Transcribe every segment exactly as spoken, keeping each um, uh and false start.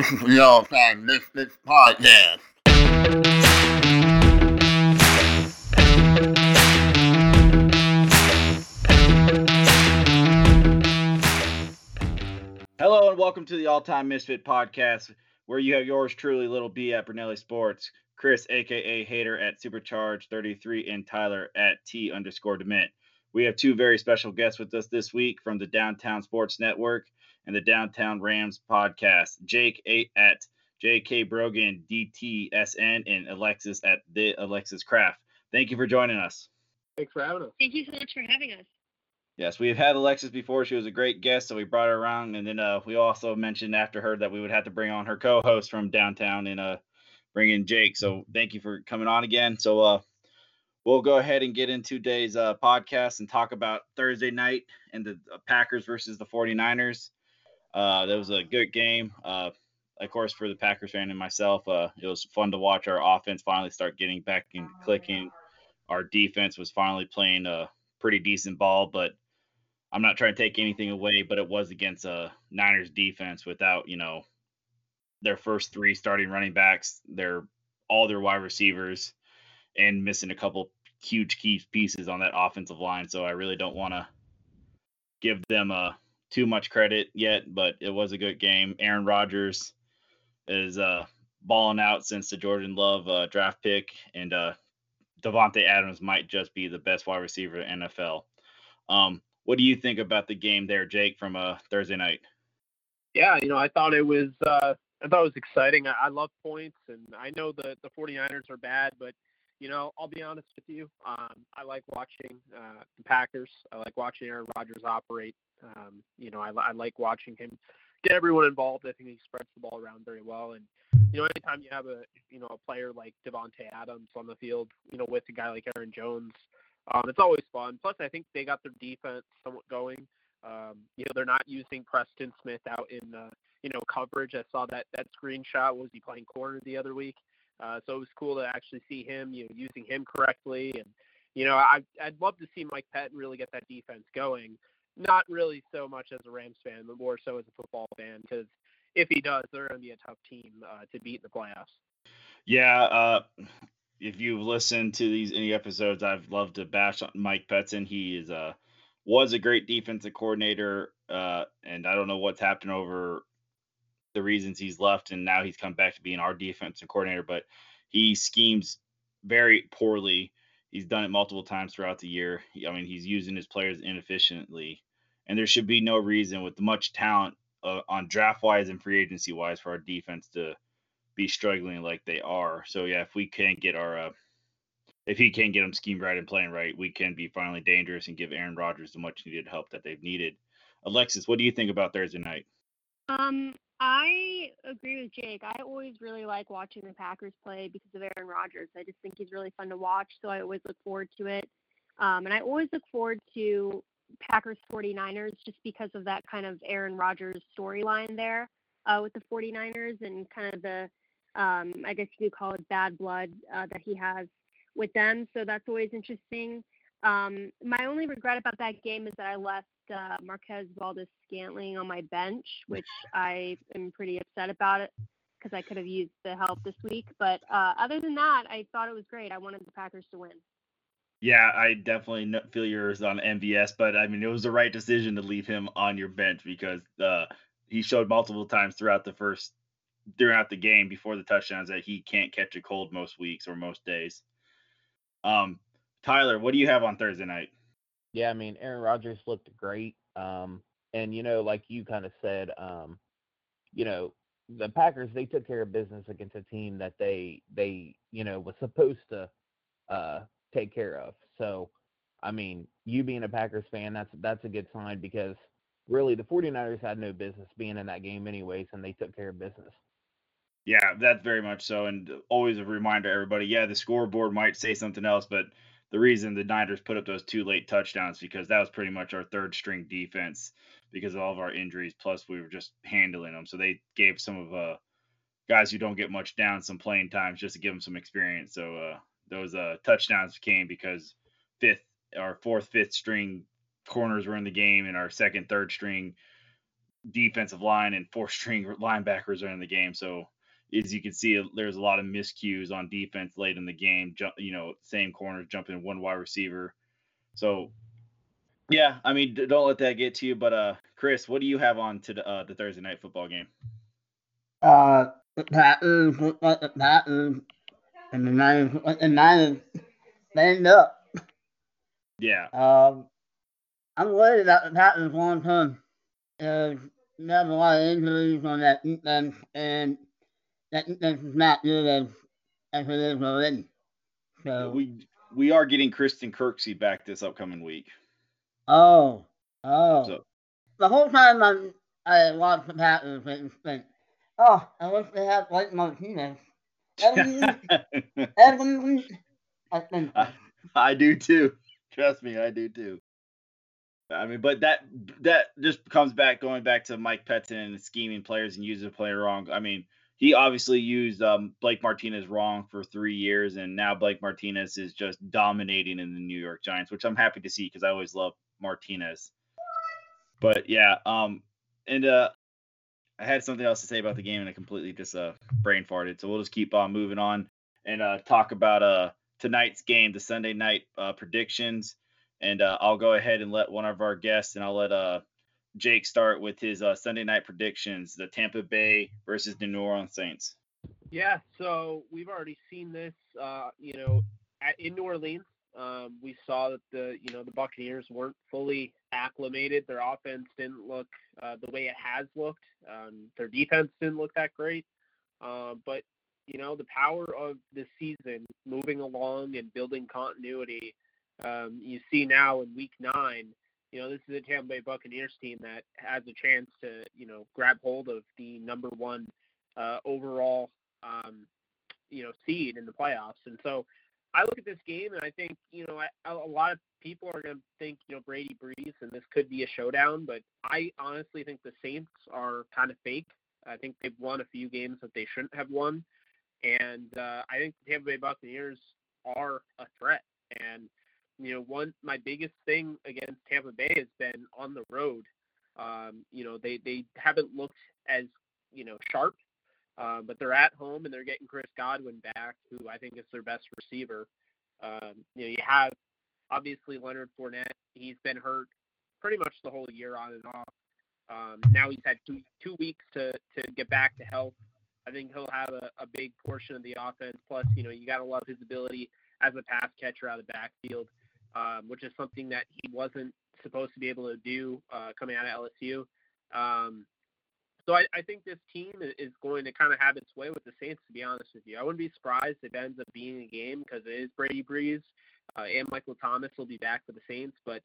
This is the All Time Misfits Podcast. Hello and welcome to the All Time Misfit Podcast, where you have yours truly, Little B at Brunelli Sports, Chris, aka Hater at Supercharge thirty-three, and Tyler at T underscore Dement. We have two very special guests with us this week from the Downtown Sports Network and the Downtown Rams podcast. Jake at J K Brogan, D T S N, and Alexis at the Alexis Craft. Thank you for joining us. Thanks for having us. Thank you so much for having us. Yes, we have had Alexis before. She was a great guest, so we brought her around. And then uh, we also mentioned after her that we would have to bring on her co-host from downtown and uh, bring in Jake. So thank you for coming on again. So uh, we'll go ahead and get into today's uh, podcast and talk about Thursday night and the Packers versus the forty-niners. Uh, that was a good game. Uh, of course, for the Packers fan and myself, uh, it was fun to watch our offense finally start getting back and clicking. Our defense was finally playing a pretty decent ball, but I'm not trying to take anything away, but it was against a Niners defense without, you know, their first three starting running backs, their all their wide receivers, and missing a couple huge key pieces on that offensive line. So I really don't want to give them a too much credit yet, but it was a good game. Aaron Rodgers is uh, balling out since the Jordan Love uh, draft pick, and uh, Devontae Adams might just be the best wide receiver in the N F L. Um, what do you think about the game there, Jake, from uh, Thursday night? Yeah, you know, I thought it was uh, I thought it was exciting. I, I love points, and I know the, the forty-niners are bad, but, you know, I'll be honest with you. Um, I like watching uh, the Packers. I like watching Aaron Rodgers operate. Um, you know, I, I like watching him get everyone involved. I think he spreads the ball around very well. And, you know, anytime you have a, you know, a player like Devontae Adams on the field, you know, with a guy like Aaron Jones, um, it's always fun. Plus, I think they got their defense somewhat going. Um, you know, they're not using Preston Smith out in, uh, you know, coverage. I saw that, that screenshot. Was he playing corner the other week? Uh, so it was cool to actually see him, you know, using him correctly. And, you know, I, I'd love to see Mike Pettine really get that defense going. Not really so much as a Rams fan, but more so as a football fan, because if he does, they're going to be a tough team uh, to beat in the playoffs. Yeah, uh, if you've listened to these any episodes, I've loved to bash on Mike Pettine. He is a, was a great defensive coordinator, uh, and I don't know what's happened over the reasons he's left, and now he's come back to being our defensive coordinator, but he schemes very poorly. He's done it multiple times throughout the year. I mean, he's using his players inefficiently, and there should be no reason with much talent uh, on draft-wise and free agency-wise for our defense to be struggling like they are. So, yeah, if we can get our uh, – if he can get them schemed right and playing right, we can be finally dangerous and give Aaron Rodgers the much-needed help that they've needed. Alexis, what do you think about Thursday night? Um, I agree with Jake. I always really like watching the Packers play because of Aaron Rodgers. I just think he's really fun to watch, so I always look forward to it. Um, and I always look forward to Packers forty-niners just because of that kind of Aaron Rodgers storyline there uh, with the forty-niners and kind of the, um, I guess you could call it bad blood uh, that he has with them. So that's always interesting. Um, my only regret about that game is that I left Uh, Marquez Valdez-Scantling on my bench, which I am pretty upset about it because I could have used the help this week. But uh, other than that, I thought it was great. I wanted the Packers to win. Yeah, I definitely feel yours on M V S, but I mean, it was the right decision to leave him on your bench because uh, he showed multiple times throughout the first, throughout the game before the touchdowns that he can't catch a cold most weeks or most days. Um, Tyler, what do you have on Thursday night? Yeah, I mean, Aaron Rodgers looked great. Um, and, you know, like you kind of said, um, you know, the Packers, they took care of business against a team that they, they you know, was supposed to uh, take care of. So, I mean, you being a Packers fan, that's that's a good sign because, really, the forty-niners had no business being in that game anyways, and they took care of business. Yeah, that's very much so. And always a reminder to everybody, yeah, the scoreboard might say something else, but – the reason the Niners put up those two late touchdowns because that was pretty much our third string defense because of all of our injuries. Plus, we were just handling them. So they gave some of uh guys who don't get much down some playing times just to give them some experience. So uh, those uh, touchdowns came because fifth, our fourth, fifth string corners were in the game, and our second, third string defensive line and four-string linebackers are in the game. So as you can see, there's a lot of miscues on defense late in the game. Jump, you know, same corners jumping one wide receiver. So, yeah, I mean, don't let that get to you. But, uh, Chris, what do you have on to the, uh, the Thursday night football game? Uh, that is that is and the Niners and the Niners up. Yeah. Um, I'm worried that that is long term. There's a lot of injuries on that defense, and that defense is not good as, as it is already. So we we are getting Kristen Kirksey back this upcoming week. Oh, oh. So. The whole time I'm, I watched the Packers, I just think, oh, I wish they had Blake Martinez. Every, every week, I think. I, I do too. Trust me, I do too. I mean, but that that just comes back, going back to Mike Pettine and scheming players and using the player wrong. I mean, he obviously used um, Blake Martinez wrong for three years, and now Blake Martinez is just dominating in the New York Giants, which I'm happy to see because I always love Martinez. But, yeah, um, and uh, I had something else to say about the game, and I completely just uh, brain farted. So we'll just keep on uh, moving on and uh, talk about uh, tonight's game, the Sunday night uh, predictions. And uh, I'll go ahead and let one of our guests, and I'll let uh, Jake start with his uh, Sunday night predictions, the Tampa Bay versus the New Orleans Saints. Yeah, so we've already seen this, uh, you know, at, in New Orleans. Um, we saw that the, you know, the Buccaneers weren't fully acclimated. Their offense didn't look uh, the way it has looked. Um, their defense didn't look that great. Uh, but, you know, the power of the season, moving along and building continuity, Um, you see now in week nine, you know, this is a Tampa Bay Buccaneers team that has a chance to, you know, grab hold of the number one uh, overall, um, you know, seed in the playoffs. And so I look at this game and I think, you know, I, a lot of people are going to think, you know, Brady Brees, and this could be a showdown, but I honestly think the Saints are kind of fake. I think they've won a few games that they shouldn't have won. And uh, I think the Tampa Bay Buccaneers are a threat. And, you know, one, my biggest thing against Tampa Bay has been on the road. Um, you know, they, they haven't looked as, you know, sharp, uh, but they're at home and they're getting Chris Godwin back, who I think is their best receiver. Um, you know, you have obviously Leonard Fournette. He's been hurt pretty much the whole year on and off. Um, now he's had two, two weeks to, to get back to health. I think he'll have a, a big portion of the offense. Plus, you know, you got to love his ability as a pass catcher out of the backfield. Um, which is something that he wasn't supposed to be able to do uh, coming out of L S U. Um, so I, I think this team is going to kind of have its way with the Saints, to be honest with you. I wouldn't be surprised if it ends up being a game because it is Brady Brees uh, and Michael Thomas will be back for the Saints. But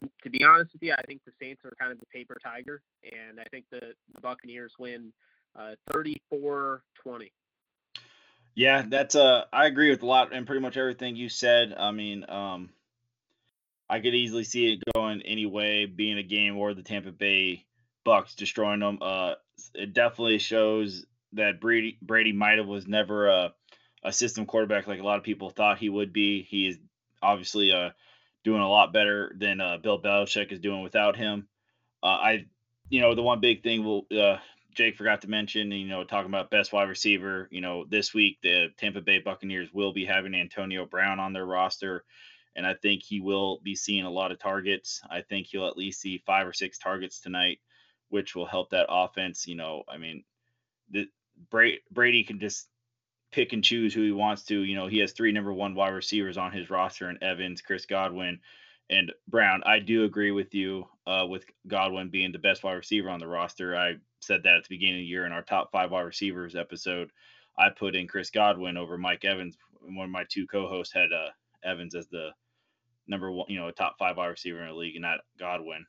to, to be honest with you, I think the Saints are kind of the paper tiger, and I think the, the Buccaneers win uh, thirty-four twenty. Yeah, that's uh, I agree with a lot and pretty much everything you said. I mean um, – I could easily see it going any way, being a game where the Tampa Bay Bucks destroying them. Uh, it definitely shows that Brady Brady might have was never a, a system quarterback like a lot of people thought he would be. He is obviously uh, doing a lot better than uh, Bill Belichick is doing without him. Uh, I, you know, the one big thing we'll, uh, Jake forgot to mention, you know, talking about best wide receiver. You know, this week the Tampa Bay Buccaneers will be having Antonio Brown on their roster. And I think he will be seeing a lot of targets. I think he'll at least see five or six targets tonight, which will help that offense. You know, I mean, the, Brady, Brady can just pick and choose who he wants to. You know, he has three number one wide receivers on his roster in Evans, Chris Godwin, and Brown. I do agree with you uh, with Godwin being the best wide receiver on the roster. I said that at the beginning of the year in our top five wide receivers episode. I put in Chris Godwin over Mike Evans. One of my two co-hosts had uh, Evans as the number one, you know, a top five wide receiver in the league, and not Godwin.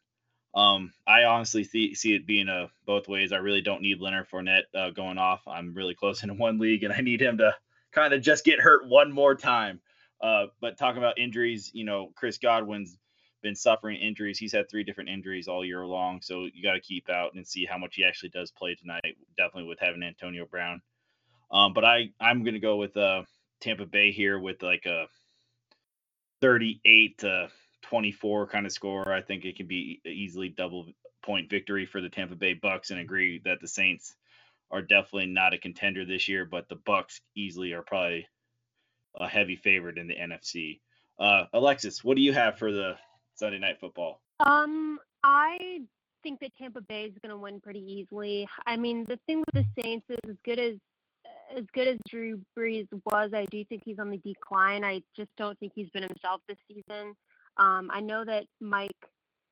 Um, I honestly see, see it being a both ways. I really don't need Leonard Fournette uh, going off. I'm really close into one league, and I need him to kind of just get hurt one more time. Uh, but talking about injuries, you know, Chris Godwin's been suffering injuries. He's had three different injuries all year long, so you got to keep out and see how much he actually does play tonight, definitely with having Antonio Brown. Um, but I, I'm going to go with uh, Tampa Bay here with like a thirty-eight to twenty-four kind of score. I think it can be easily double point victory for the Tampa Bay Bucs, and agree that the Saints are definitely not a contender this year, but the Bucs easily are probably a heavy favorite in the N F C. Uh, Alexis, what do you have for the Sunday Night Football? Um, I think that Tampa Bay is going to win pretty easily. I mean, the thing with the Saints is as good as as good as Drew Brees was, I do think he's on the decline. I just don't think he's been himself this season. Um, I know that Mike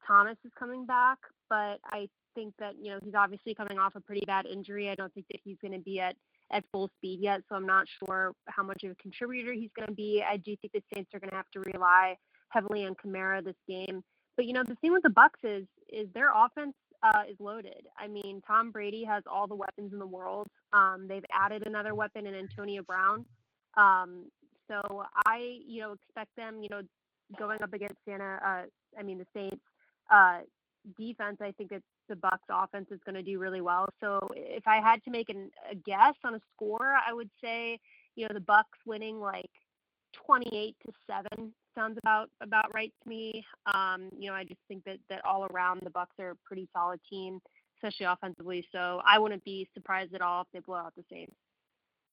Thomas is coming back, but I think that, you know, he's obviously coming off a pretty bad injury. I don't think that he's going to be at, at full speed yet, so I'm not sure how much of a contributor he's going to be. I do think the Saints are going to have to rely heavily on Kamara this game. But, you know, the thing with the Bucs is, is their offense uh, is loaded. I mean, Tom Brady has all the weapons in the world. Um, they've added another weapon in Antonio Brown. Um, so I, you know, expect them, you know, going up against Santa, uh, I mean, the Saints uh, defense, I think that the Bucs offense is going to do really well. So if I had to make an, a guess on a score, I would say, you know, the Bucs winning like twenty-eight to seven sounds about, about right to me. Um, you know, I just think that, that all around the Bucs are a pretty solid team, especially offensively. So I wouldn't be surprised at all if they blow out the Saints.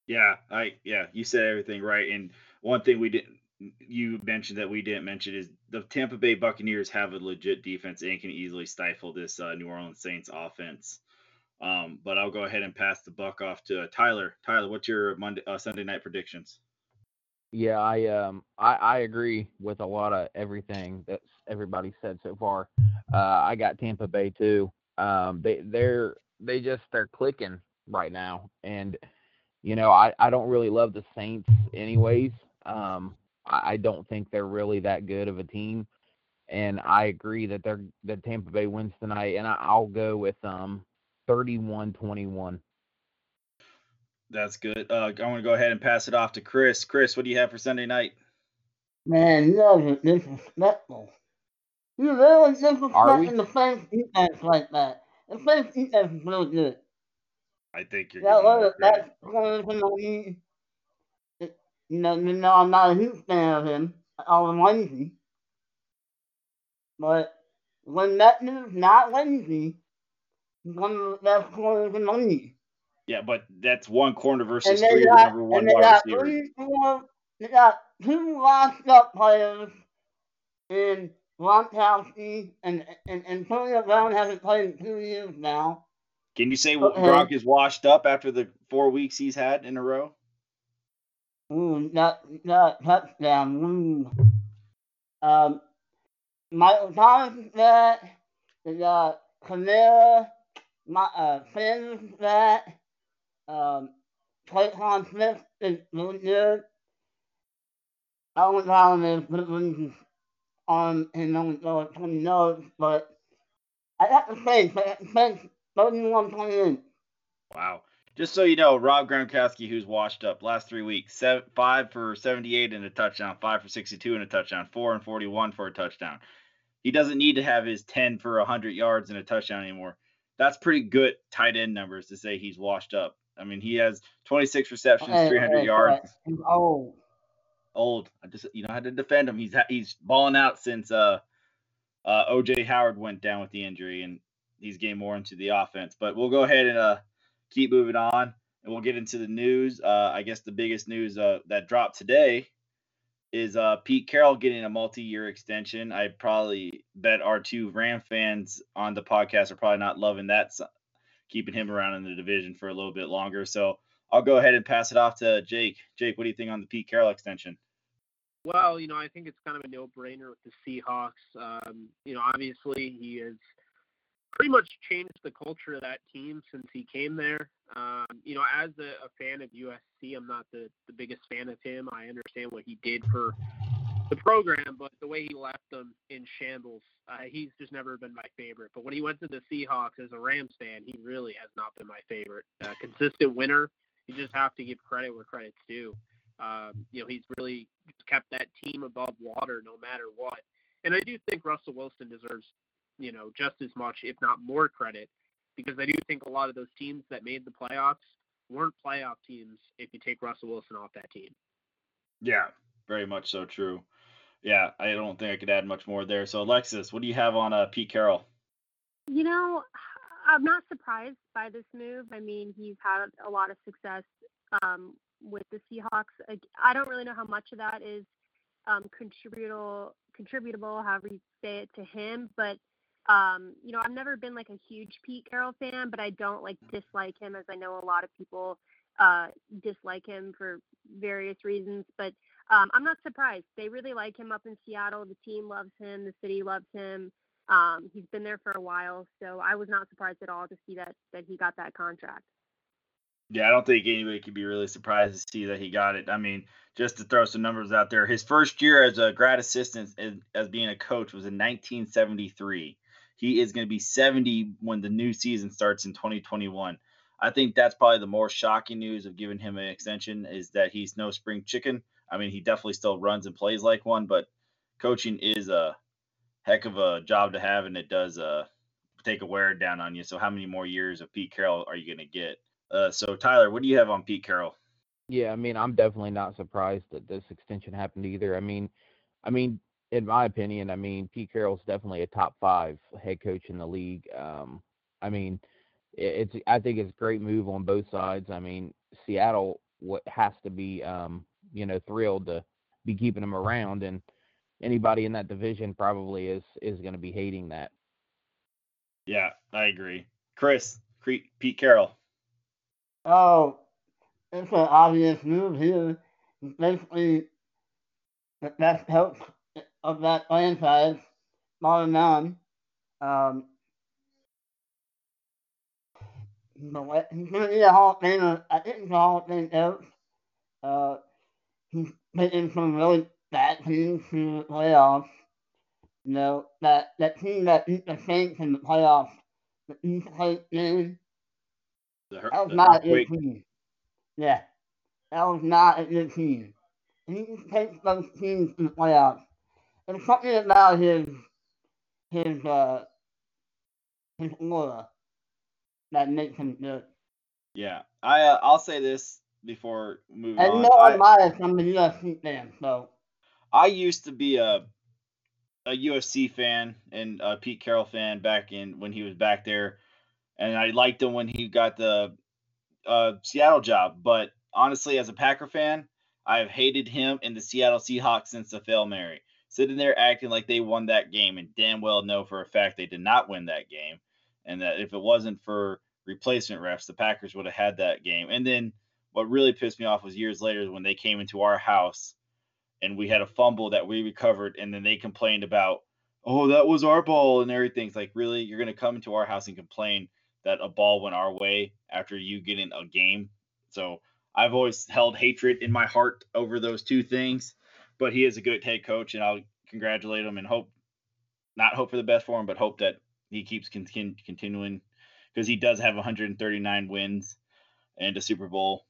Yeah. I, yeah, you said everything right. And one thing we didn't, you mentioned that we didn't mention is the Tampa Bay Buccaneers have a legit defense and can easily stifle this uh, New Orleans Saints offense. Um, but I'll go ahead and pass the buck off to uh, Tyler. Tyler, what's your Monday, uh, Sunday night predictions? Yeah, I um I, I agree with a lot of everything that's everybody said so far. Uh, I got Tampa Bay too. Um, they they're they just they're clicking right now, and you know I, I don't really love the Saints anyways. Um, I, I don't think they're really that good of a team, and I agree that they're that Tampa Bay wins tonight, and I, I'll go with um thirty-one twenty-one. That's good. Uh, I'm going to go ahead and pass it off to Chris. Chris, what do you have for Sunday night? Man, you guys are disrespectful. You're really disrespecting the Saints defense like that. The Saints defense is really good. I think you're that was, that's going to be, you know, you know, I'm not a huge fan of him. I was lazy. But when that dude's not lazy, he's one of the best players in the league. Yeah, but that's one corner versus three got, number one wide receiver. Three, four, they got two locked-up players in Gronkowski, and and Antonio Brown hasn't played in two years now. Can you say okay. Gronk is washed up after the four weeks he's had in a row? Ooh, that, that touchdown. Ooh. Um, Michael Thomas is back. They got Kamara. My uh, fans is back. Um, Tyquan Smith is really good. I don't know how many people on and only go twenty yards, but I got to say, thanks, thirty-one twenty-eight. Wow. Just so you know, Rob Gronkowski, who's washed up last three weeks, seven, five for seventy-eight and a touchdown, five for sixty-two and a touchdown, four and forty-one for a touchdown. He doesn't need to have his ten for one hundred yards and a touchdown anymore. That's pretty good tight end numbers to say he's washed up. I mean, he has twenty-six receptions, okay, three hundred okay, yards. He's old. Old. I just, you know, I had to defend him. He's he's balling out since uh, uh, O J Howard went down with the injury, and he's getting more into the offense. But we'll go ahead and uh, keep moving on, and we'll get into the news. Uh, I guess the biggest news uh, that dropped today is uh, Pete Carroll getting a multi-year extension. I probably bet our two Ram fans on the podcast are probably not loving that, keeping him around in the division for a little bit longer. So I'll go ahead and pass it off to Jake. Jake, what do you think on the Pete Carroll extension? Well, you know, I think it's kind of a no-brainer with the Seahawks. Um, you know, obviously he has pretty much changed the culture of that team since he came there. Um, you know, as a, a fan of U S C, I'm not the, the biggest fan of him. I understand what he did for the program, but the way he left them in shambles, uh, he's just never been my favorite. But when he went to the Seahawks as a Rams fan, he really has not been my favorite. Uh, consistent winner, you just have to give credit where credit's due. Um, you know, he's really kept that team above water no matter what. And I do think Russell Wilson deserves, you know, just as much, if not more credit, because I do think a lot of those teams that made the playoffs weren't playoff teams if you take Russell Wilson off that team. Yeah, very much so true. Yeah, I don't think I could add much more there. So, Alexis, what do you have on uh, Pete Carroll? You know, I'm not surprised by this move. I mean, he's had a lot of success um, with the Seahawks. I don't really know how much of that is um, contributable, contributable, however you say it, to him. But, um, you know, I've never been like a huge Pete Carroll fan, but I don't like dislike him, as I know a lot of people uh, dislike him for various reasons. But um, I'm not surprised. They really like him up in Seattle. The team loves him. The city loves him. Um, he's been there for a while, so I was not surprised at all to see that, that he got that contract. Yeah, I don't think anybody could be really surprised to see that he got it. I mean, just to throw some numbers out there, his first year as a grad assistant as, as being a coach was in nineteen seventy-three. He is going to be seventy when the new season starts in twenty twenty-one. I think that's probably the more shocking news of giving him an extension, is that he's no spring chicken. I mean, he definitely still runs and plays like one, but coaching is a heck of a job to have, and it does uh, take a wear down on you. So how many more years of Pete Carroll are you going to get? Uh, so, Tyler, what do you have on Pete Carroll? Yeah, I mean, I'm definitely not surprised that this extension happened either. I mean, I mean, in my opinion, I mean, Pete Carroll's definitely a top five head coach in the league. Um, I mean, it's I think it's a great move on both sides. I mean, Seattle what has to be, um, you know, thrilled to be keeping him around, and anybody in that division probably is is going to be hating that. Yeah, I agree. Chris, Pete Carroll. Oh, it's an obvious move here. Basically, the best coach of that franchise, bar none. Um, but he's going to be a Hall of Famer. I think he's a Hall of Fame coach. Uh, he's making some really that team to the playoffs, you know, that, that team that beat the Saints in the playoffs, the East Coast game, that was not a good team. Yeah, that was not a good team. And he just takes those teams to the playoffs. There's something about his, his, uh, his aura that makes him good. Yeah, I, uh, I'll say this before moving and on. And no, I'm biased. I'm a U F C fan, so. I used to be a a U F C fan and a Pete Carroll fan back in when he was back there, and I liked him when he got the uh, Seattle job. But honestly, as a Packer fan, I've hated him and the Seattle Seahawks since the Hail Mary. Sitting there acting like they won that game, and damn well know for a fact they did not win that game, and that if it wasn't for replacement refs, the Packers would have had that game. And then what really pissed me off was years later when they came into our house, and we had a fumble that we recovered, and then they complained about, oh, that was our ball and everything. It's like, really? You're going to come into our house and complain that a ball went our way after you get in a game? So I've always held hatred in my heart over those two things. But he is a good head coach, and I'll congratulate him and hope, not hope for the best for him, but hope that he keeps con- con- continuing, because he does have one hundred thirty-nine wins and a Super Bowl.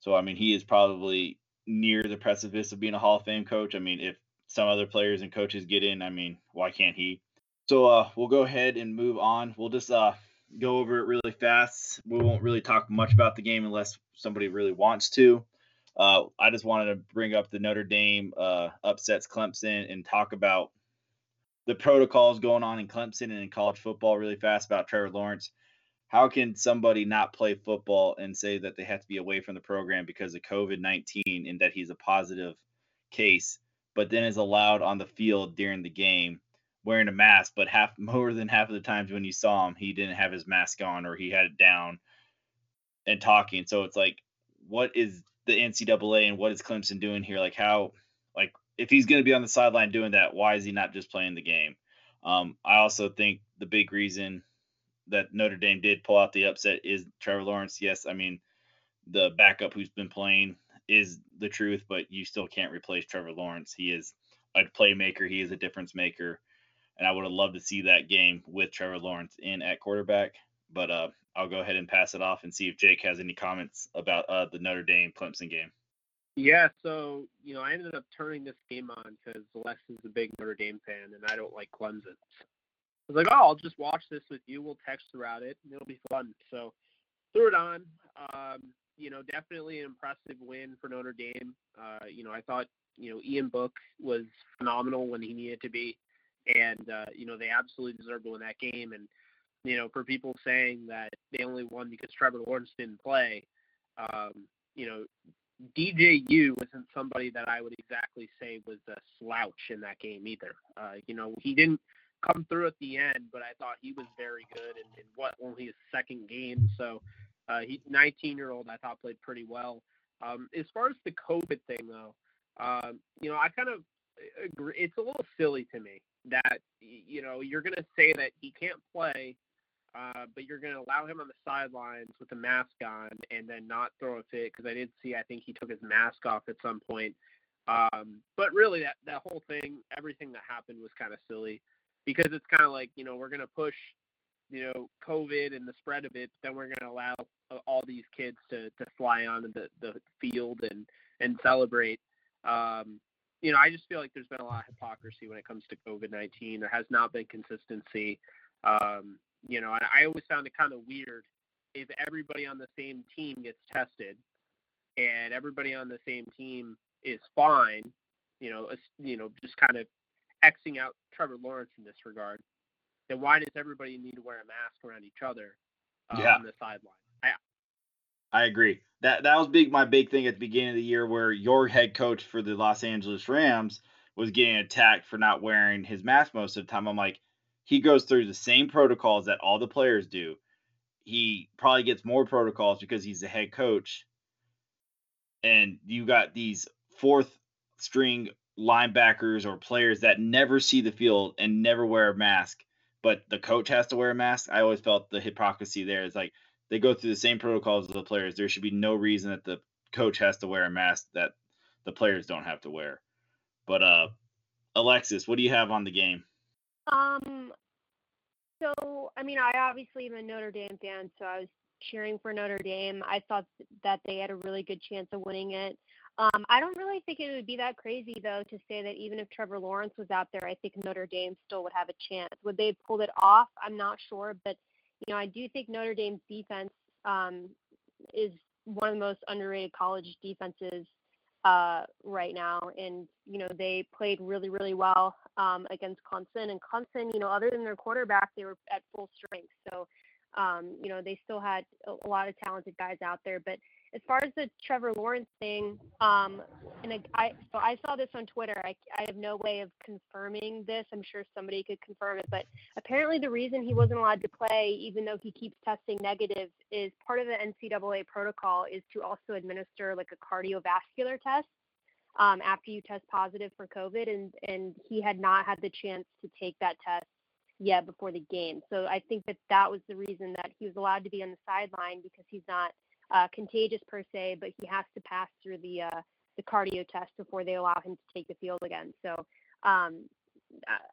So, I mean, he is probably near the precipice of being a Hall of Fame coach. I mean, if some other players and coaches get in, I mean, why can't he? So uh, we'll go ahead and move on. We'll just uh, go over it really fast. We won't really talk much about the game unless somebody really wants to. Uh, I just wanted to bring up the Notre Dame uh, upsets Clemson and talk about the protocols going on in Clemson and in college football really fast about Trevor Lawrence. How can somebody not play football and say that they have to be away from the program because of covid nineteen and that he's a positive case, but then is allowed on the field during the game wearing a mask, but half more than half of the times when you saw him, he didn't have his mask on or he had it down and talking. So it's like, what is the N C double A and what is Clemson doing here? Like how, like if he's going to be on the sideline doing that, why is he not just playing the game? Um, I also think the big reason that Notre Dame did pull out the upset is Trevor Lawrence. Yes, I mean, the backup who's been playing is the truth, but you still can't replace Trevor Lawrence. He is a playmaker. He is a difference maker. And I would have loved to see that game with Trevor Lawrence in at quarterback. But uh, I'll go ahead and pass it off and see if Jake has any comments about uh, the Notre Dame-Clemson game. Yeah, so, you know, I ended up turning this game on because Les is a big Notre Dame fan, and I don't like Clemson. I was like, oh, I'll just watch this with you. We'll text throughout it, and it'll be fun. So threw it on. Um, you know, definitely an impressive win for Notre Dame. Uh, you know, I thought, you know, Ian Book was phenomenal when he needed to be, and, uh, you know, they absolutely deserved to win that game. And you know, for people saying that they only won because Trevor Lawrence didn't play, um, you know, D J U wasn't somebody that I would exactly say was a slouch in that game either. Uh, you know, he didn't come through at the end, but I thought he was very good in, in what, only his second game. So uh, he's nineteen-year-old, I thought played pretty well. Um, as far as the COVID thing, though, um, you know, I kind of agree. It's a little silly to me that, you know, you're going to say that he can't play, uh, but you're going to allow him on the sidelines with a mask on and then not throw a fit, because I did see, I think he took his mask off at some point. Um, but really, that, that whole thing, everything that happened was kind of silly, because it's kind of like, you know, we're going to push, you know, COVID and the spread of it, but then we're going to allow all these kids to, to fly on the, the field and, and celebrate. Um, you know, I just feel like there's been a lot of hypocrisy when it comes to COVID nineteen. There has not been consistency. Um, you know, and I always found it kind of weird if everybody on the same team gets tested and everybody on the same team is fine, you know, you know, just kind of Xing out Trevor Lawrence in this regard, then why does everybody need to wear a mask around each other uh, yeah. on the sideline? I, I agree. That that was big. My big thing at the beginning of the year, where your head coach for the Los Angeles Rams was getting attacked for not wearing his mask most of the time. I'm like, he goes through the same protocols that all the players do. He probably gets more protocols because he's the head coach. And you got these fourth string linebackers or players that never see the field and never wear a mask, but the coach has to wear a mask. I always felt the hypocrisy there. It's like they go through the same protocols as the players. There should be no reason that the coach has to wear a mask that the players don't have to wear. But uh, Alexis, what do you have on the game? Um, so I mean, I obviously am a Notre Dame fan, so I was cheering for Notre Dame. I thought that they had a really good chance of winning it. Um, I don't really think it would be that crazy, though, to say that even if Trevor Lawrence was out there, I think Notre Dame still would have a chance. Would they have pulled it off? I'm not sure. But, you know, I do think Notre Dame's defense um, is one of the most underrated college defenses uh, right now. And, you know, they played really, really well um, against Clemson. And Clemson, you know, other than their quarterback, they were at full strength. So, um, you know, they still had a lot of talented guys out there. But as far as the Trevor Lawrence thing, um, and I, so I saw this on Twitter. I, I have no way of confirming this. I'm sure somebody could confirm it. But apparently the reason he wasn't allowed to play, even though he keeps testing negative, is part of the N C double A protocol is to also administer like a cardiovascular test um, after you test positive for COVID. And, and he had not had the chance to take that test yet before the game. So I think that that was the reason that he was allowed to be on the sideline, because he's not – Uh, contagious per se, but he has to pass through the uh, the cardio test before they allow him to take the field again. So, um,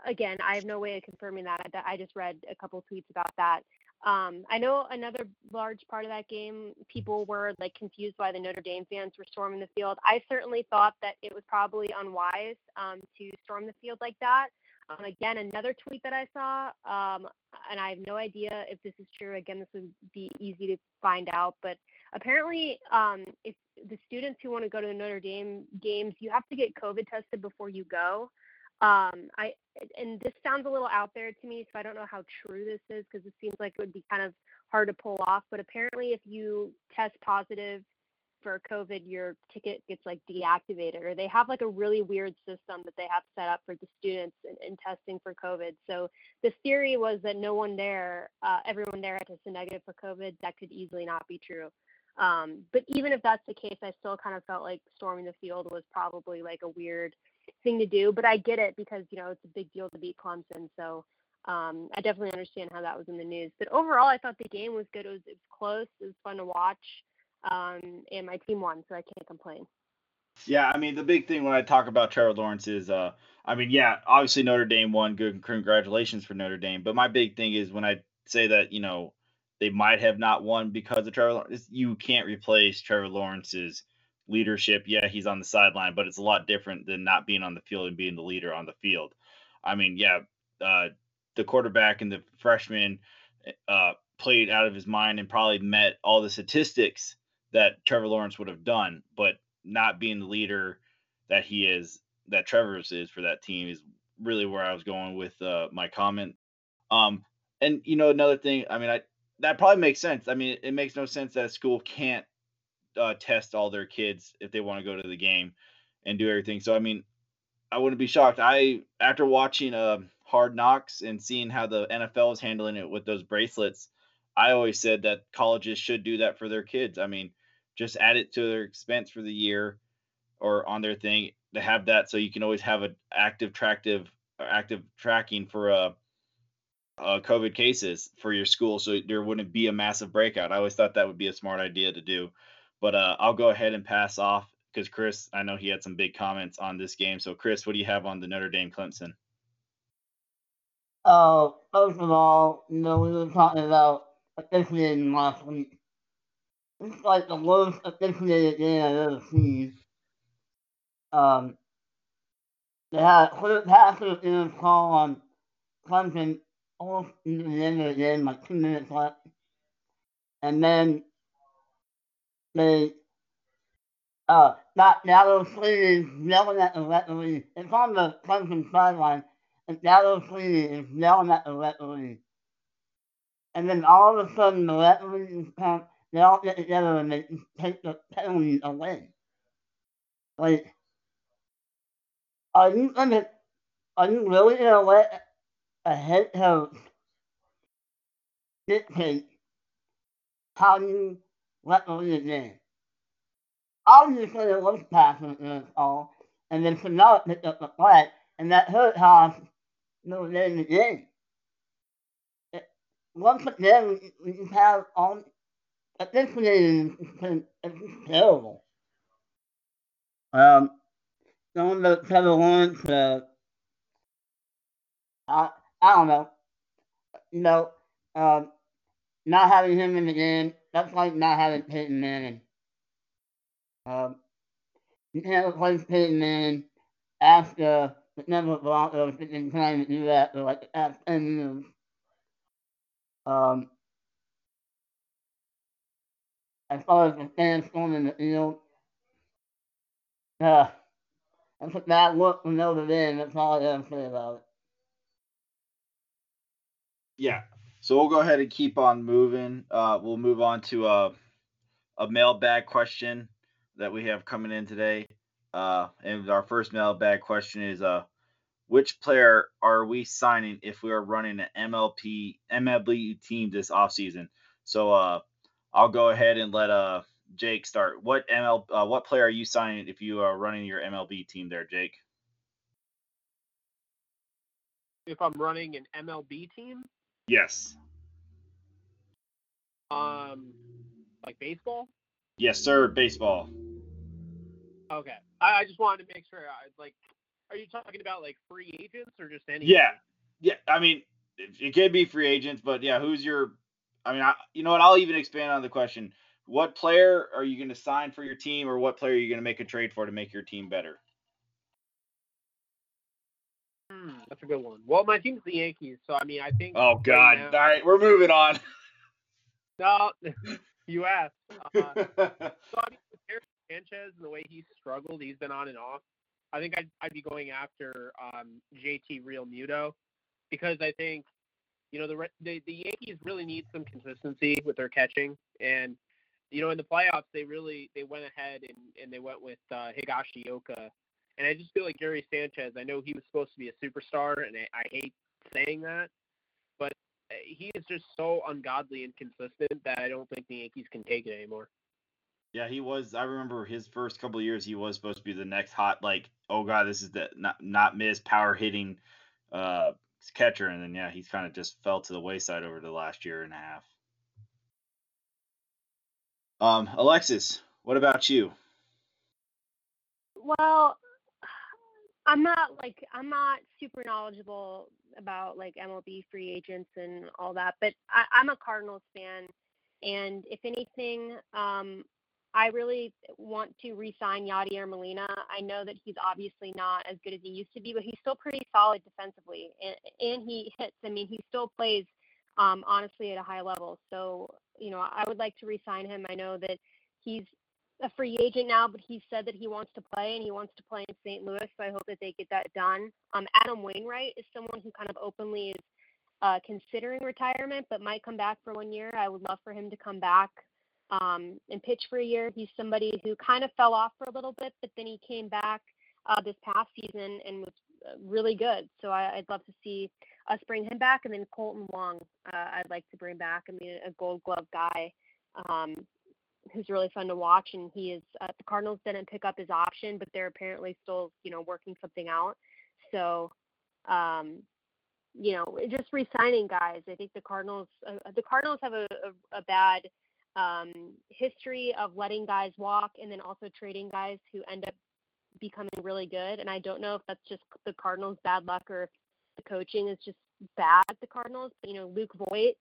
again, I have no way of confirming that. I just read a couple tweets about that. Um, I know another large part of that game, people were like confused why the Notre Dame fans were storming the field. I certainly thought that it was probably unwise um, to storm the field like that. Um, again, another tweet that I saw, um, and I have no idea if this is true. Again, this would be easy to find out, but apparently um, if the students who want to go to the Notre Dame games, you have to get COVID tested before you go. Um, I and this sounds a little out there to me, so I don't know how true this is, because it seems like it would be kind of hard to pull off. But apparently if you test positive for COVID, your ticket gets like deactivated, or they have like a really weird system that they have set up for the students in, in testing for COVID. So the theory was that no one there, uh, everyone there had tested negative for COVID. That could easily not be true. Um, but even if that's the case, I still kind of felt like storming the field was probably like a weird thing to do, but I get it, because, you know, it's a big deal to beat Clemson. So um, I definitely understand how that was in the news, but overall I thought the game was good. It was, it was close. It was fun to watch. Um, and my team won, so I can't complain. Yeah, I mean, the big thing when I talk about Trevor Lawrence is, uh, I mean, yeah, obviously Notre Dame won. Good, congratulations for Notre Dame. But my big thing is when I say that, you know, they might have not won because of Trevor Lawrence, you can't replace Trevor Lawrence's leadership. Yeah, he's on the sideline, but it's a lot different than not being on the field and being the leader on the field. I mean, yeah, uh, the quarterback and the freshman uh, played out of his mind and probably met all the statistics that Trevor Lawrence would have done, but not being the leader that he is, that Trevor's is for that team, is really where I was going with uh, my comment. Um, And, you know, another thing, I mean, I that probably makes sense. I mean, it, it makes no sense that a school can't uh, test all their kids if they want to go to the game and do everything. So, I mean, I wouldn't be shocked. I, after watching uh, Hard Knocks and seeing how the N F L is handling it with those bracelets, I always said that colleges should do that for their kids. I mean, just add it to their expense for the year or on their thing to have that. So you can always have an active tractive or active tracking for uh, uh, COVID cases for your school. So there wouldn't be a massive breakout. I always thought that would be a smart idea to do, but uh, I'll go ahead and pass off because Chris, I know he had some big comments on this game. So Chris, what do you have on the Notre Dame Clemson? Oh, uh, first of all, you know, we were talking about officiating last week. It's like the worst officiated game I've ever seen. Um, they had a clear pass interference call on Clemson almost into the end of the game, like two minutes left. And then they uh, got Dallas Sweeney yelling at the referee. It's on the Clemson sideline, and Dallas Sweeney is yelling at the referee. And then all of a sudden, the referees come, they all get together and they take the penalty away. Like, are you gonna, are you really gonna let a head coach dictate how you referee a game? Obviously, it was passing in this all, and then Sonora picked up the flag, and that hurt how Notre Dame the game. Once again, we have all officiating is terrible. Um, going to Trevor Lawrence, uh, I, I don't know. You know, um, not having him in the game, that's like not having Peyton Manning. Um, you can't replace Peyton Manning after the Denver Broncos have been trying to do that for like the past ten years. Um, as far as the fans going in the field, uh, that's a bad look from Notre Dame. That's all I gotta say about it. Yeah, so we'll go ahead and keep on moving. Uh, we'll move on to a, a mailbag question that we have coming in today. Uh, and our first mailbag question is, uh, which player are we signing if we are running an M L P, M L B team this offseason? So uh, I'll go ahead and let uh, Jake start. What M L, uh, what player are you signing if you are running your M L B team there, Jake? If I'm running an M L B team? Yes. Um, like baseball? Yes, sir, baseball. Okay. I, I just wanted to make sure, I like, are you talking about like free agents or just any? Yeah, yeah. I mean, it, it could be free agents, but yeah, who's your? I mean, I, you know what? I'll even expand on the question. What player are you going to sign for your team, or what player are you going to make a trade for to make your team better? Hmm, that's a good one. Well, my team's the Yankees, so I mean, I think. Oh God! Right now, all right, we're moving on. No, you asked. Uh, so I mean, with Derek Sanchez and the way he's struggled, he's been on and off. I think I'd, I'd be going after um, J T Realmuto because I think, you know, the, the the Yankees really need some consistency with their catching. And, you know, in the playoffs, they really – they went ahead and, and they went with uh, Higashioka. And I just feel like Gary Sanchez, I know he was supposed to be a superstar, and I, I hate saying that, but he is just so ungodly inconsistent that I don't think the Yankees can take it anymore. Yeah, he was. I remember his first couple of years, he was supposed to be the next hot, like, oh, God, this is the not, not miss power hitting uh, catcher. And then, yeah, he's kind of just fell to the wayside over the last year and a half. Um, Alexis, what about you? Well, I'm not like I'm not super knowledgeable about like M L B free agents and all that, but I, I'm a Cardinals fan. And if anything, um, I really want to re-sign Yadier Molina. I know that he's obviously not as good as he used to be, but he's still pretty solid defensively, and, and he hits. I mean, he still plays, um, honestly, at a high level. So, you know, I would like to re-sign him. I know that he's a free agent now, but he said that he wants to play, and he wants to play in Saint Louis, so I hope that they get that done. Um, Adam Wainwright is someone who kind of openly is uh, considering retirement, but might come back for one year. I would love for him to come back um, and pitch for a year. He's somebody who kind of fell off for a little bit, but then he came back uh, this past season and was really good. So I, I'd love to see us bring him back. And then Colton Wong, uh, I'd like to bring back. I mean, a Gold Glove guy um, who's really fun to watch. And he is, uh, the Cardinals didn't pick up his option, but they're apparently still, you know, working something out. So, um, you know, just re-signing guys. I think the Cardinals, uh, the Cardinals have a, a, a bad um, history of letting guys walk and then also trading guys who end up becoming really good. And I don't know if that's just the Cardinals' bad luck or if the coaching is just bad at the Cardinals. You know, Luke Voigt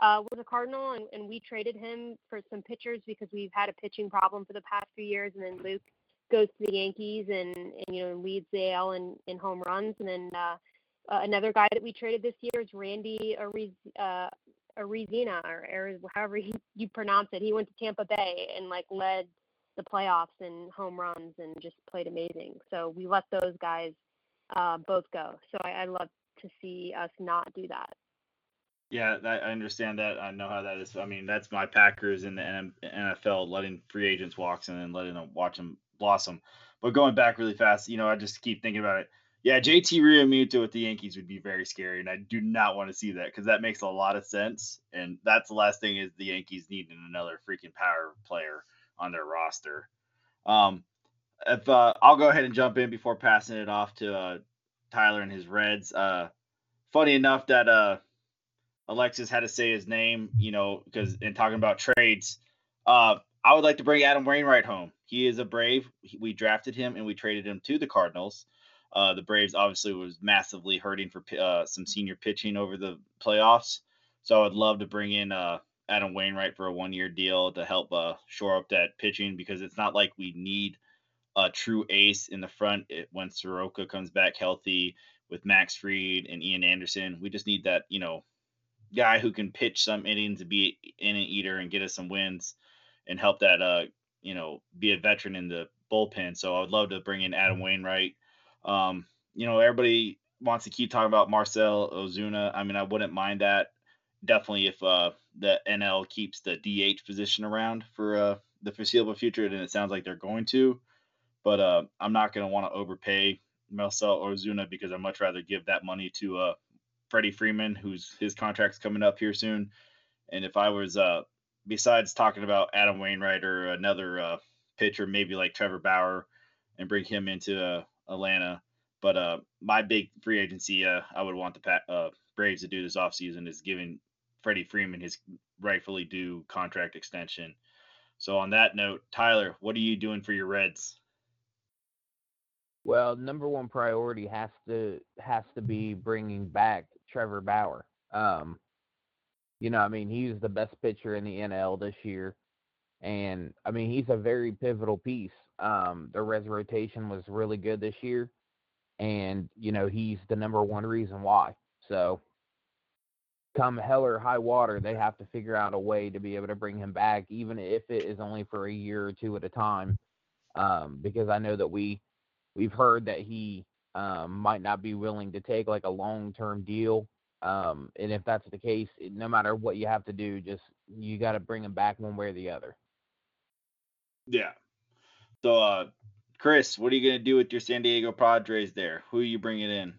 uh, was a Cardinal, and, and we traded him for some pitchers because we've had a pitching problem for the past few years. And then Luke goes to the Yankees and, and you know, leads the A L in, in home runs. And then uh, uh, another guy that we traded this year is Randy Ariz, uh, Arizina, or Ariz, however you pronounce it. He went to Tampa Bay and, like, led the playoffs and home runs and just played amazing. So we let those guys uh, both go. So I, I love to see us not do that. Yeah, that, I understand that. I know how that is. I mean, that's my Packers in the N F L, letting free agents walk and then letting them watch them blossom. But going back really fast, you know, I just keep thinking about it. Yeah, J T Realmuto with the Yankees would be very scary, and I do not want to see that because that makes a lot of sense. And that's the last thing is the Yankees needing another freaking power player on their roster. Um, if uh, I'll go ahead and jump in before passing it off to uh, Tyler and his Reds. Uh, funny enough that uh, Alexis had to say his name, you know, because in talking about trades, uh, I would like to bring Adam Wainwright home. He is a Brave. We drafted him and we traded him to the Cardinals. Uh, the Braves obviously was massively hurting for uh, some senior pitching over the playoffs. So I would love to bring in uh, Adam Wainwright for a one-year deal to help uh, shore up that pitching, because it's not like we need a true ace in the front it, when Soroka comes back healthy with Max Fried and Ian Anderson. We just need that, you know, guy who can pitch some innings and be an inning eater and get us some wins and help that, uh, you know, be a veteran in the bullpen. So I would love to bring in Adam Wainwright. Um, you know, everybody wants to keep talking about Marcell Ozuna. I mean, I wouldn't mind that. Definitely, if uh, the N L keeps the D H position around for uh, the foreseeable future, then it sounds like they're going to. But uh, I'm not going to want to overpay Marcell Ozuna because I'd much rather give that money to uh, Freddie Freeman, who's his contract's coming up here soon. And if I was, uh, besides talking about Adam Wainwright or another uh, pitcher, maybe like Trevor Bauer, and bring him into uh, Atlanta. But uh, my big free agency, uh, I would want the Pat, uh, Braves to do this offseason is giving Freddie Freeman his rightfully due contract extension. So on that note, Tyler, what are you doing for your Reds? Well, number one priority has to has to be bringing back Trevor Bauer. Um, you know, I mean, he's the best pitcher in the N L this year, and I mean, he's a very pivotal piece. Um, the Reds rotation was really good this year, and you know, he's the number one reason why. So, come hell or high water, they have to figure out a way to be able to bring him back, even if it is only for a year or two at a time, um, because I know that we, we've heard that he um, might not be willing to take, like, a long-term deal, um, and if that's the case, no matter what you have to do, just you got to bring him back one way or the other. Yeah. So, uh, Chris, what are you going to do with your San Diego Padres there? Who are you bringing in?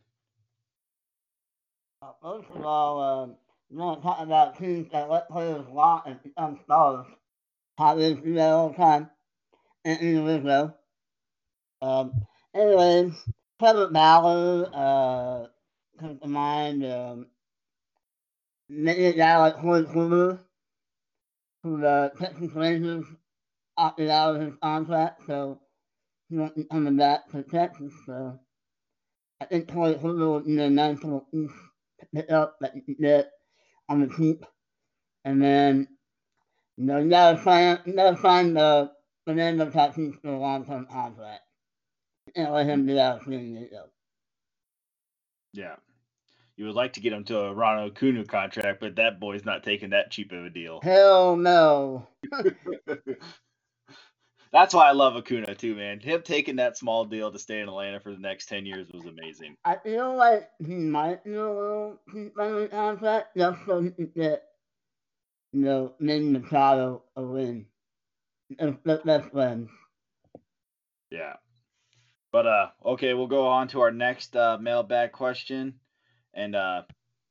Uh, first of all, um, you want to talk about teams that let players walk and become stars. How is do that all the time in individual. Um, anyways, Trevor Bauer uh, comes to mind. Um, maybe a guy like Corey Kluber, who the Texas Rangers opted out of his contract, so he won't be coming back to Texas. So I think Corey Kluber would be a nice little piece to pick up that you can get on the cheap. And then, you know, you gotta find, you gotta find the Fernando Tatis for a long-term contract. You can't let him do that with me, though. Yeah. You would like to get him to a Ronald Acuna contract, but that boy's not taking that cheap of a deal. Hell no. That's why I love Acuna too, man. Him taking that small deal to stay in Atlanta for the next ten years was amazing. I feel like he might do a little two-sided contract just so he could get, you know, Manny Machado a win. That's best friend. Yeah. But, uh, okay, we'll go on to our next uh, mailbag question. And uh,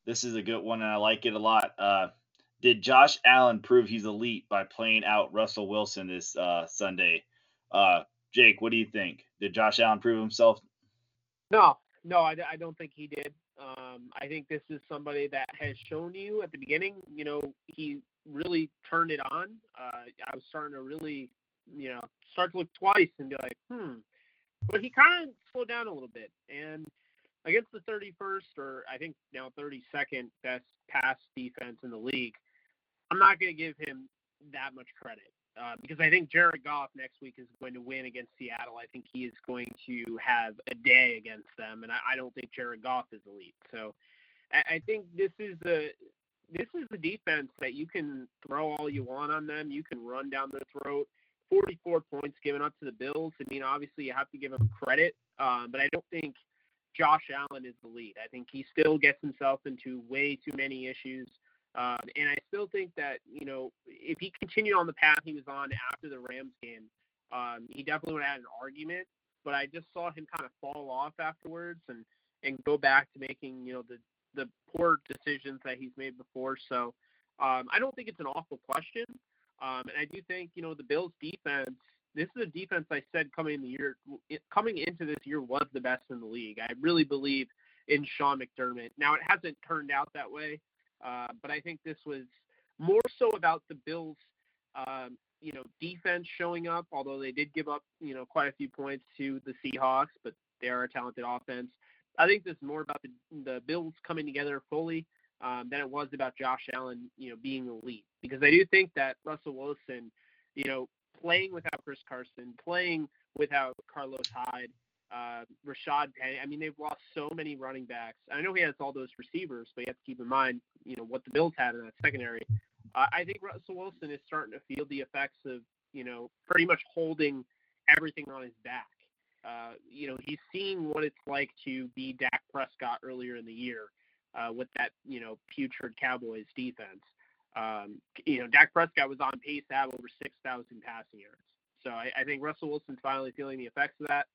this is a good one, and I like it a lot. Uh, did Josh Allen prove he's elite by playing out Russell Wilson this uh, Sunday? Uh, Jake, what do you think? Did Josh Allen prove himself? No, no, I, I don't think he did. Um, I think this is somebody that has shown you at the beginning, you know, he really turned it on. Uh, I was starting to really, you know, start to look twice and be like, hmm. But he kind of slowed down a little bit. And against the thirty-first, or I think now thirty-second best pass defense in the league, I'm not going to give him that much credit uh, because I think Jared Goff next week is going to win against Seattle. I think he is going to have a day against them, and I, I don't think Jared Goff is elite. So I, I think this is the this is the defense that you can throw all you want on them. You can run down their throat. forty-four points given up to the Bills. I mean, obviously you have to give him credit, um, but I don't think Josh Allen is the lead. I think he still gets himself into way too many issues, um, and I still think that, you know, if he continued on the path he was on after the Rams game, um, he definitely would have had an argument, but I just saw him kind of fall off afterwards and, and go back to making, you know, the, the poor decisions that he's made before. So um, I don't think it's an awful question. Um, and I do think, you know, the Bills' defense, this is a defense I said coming in the year, coming into this year was the best in the league. I really believe in Sean McDermott. Now, it hasn't turned out that way, uh, but I think this was more so about the Bills, um, you know, defense showing up, although they did give up, you know, quite a few points to the Seahawks, but they are a talented offense. I think this is more about the, the Bills coming together fully. Um, than it was about Josh Allen, you know, being elite. Because I do think that Russell Wilson, you know, playing without Chris Carson, playing without Carlos Hyde, uh, Rashad Penny, I mean, they've lost so many running backs. I know he has all those receivers, but you have to keep in mind, you know, what the Bills had in that secondary. Uh, I think Russell Wilson is starting to feel the effects of, you know, pretty much holding everything on his back. Uh, you know, he's seeing what it's like to be Dak Prescott earlier in the year. Uh, with that, you know, putrid Cowboys defense. Um, you know, Dak Prescott was on pace to have over six thousand passing yards. So I, I think Russell Wilson's finally feeling the effects of that.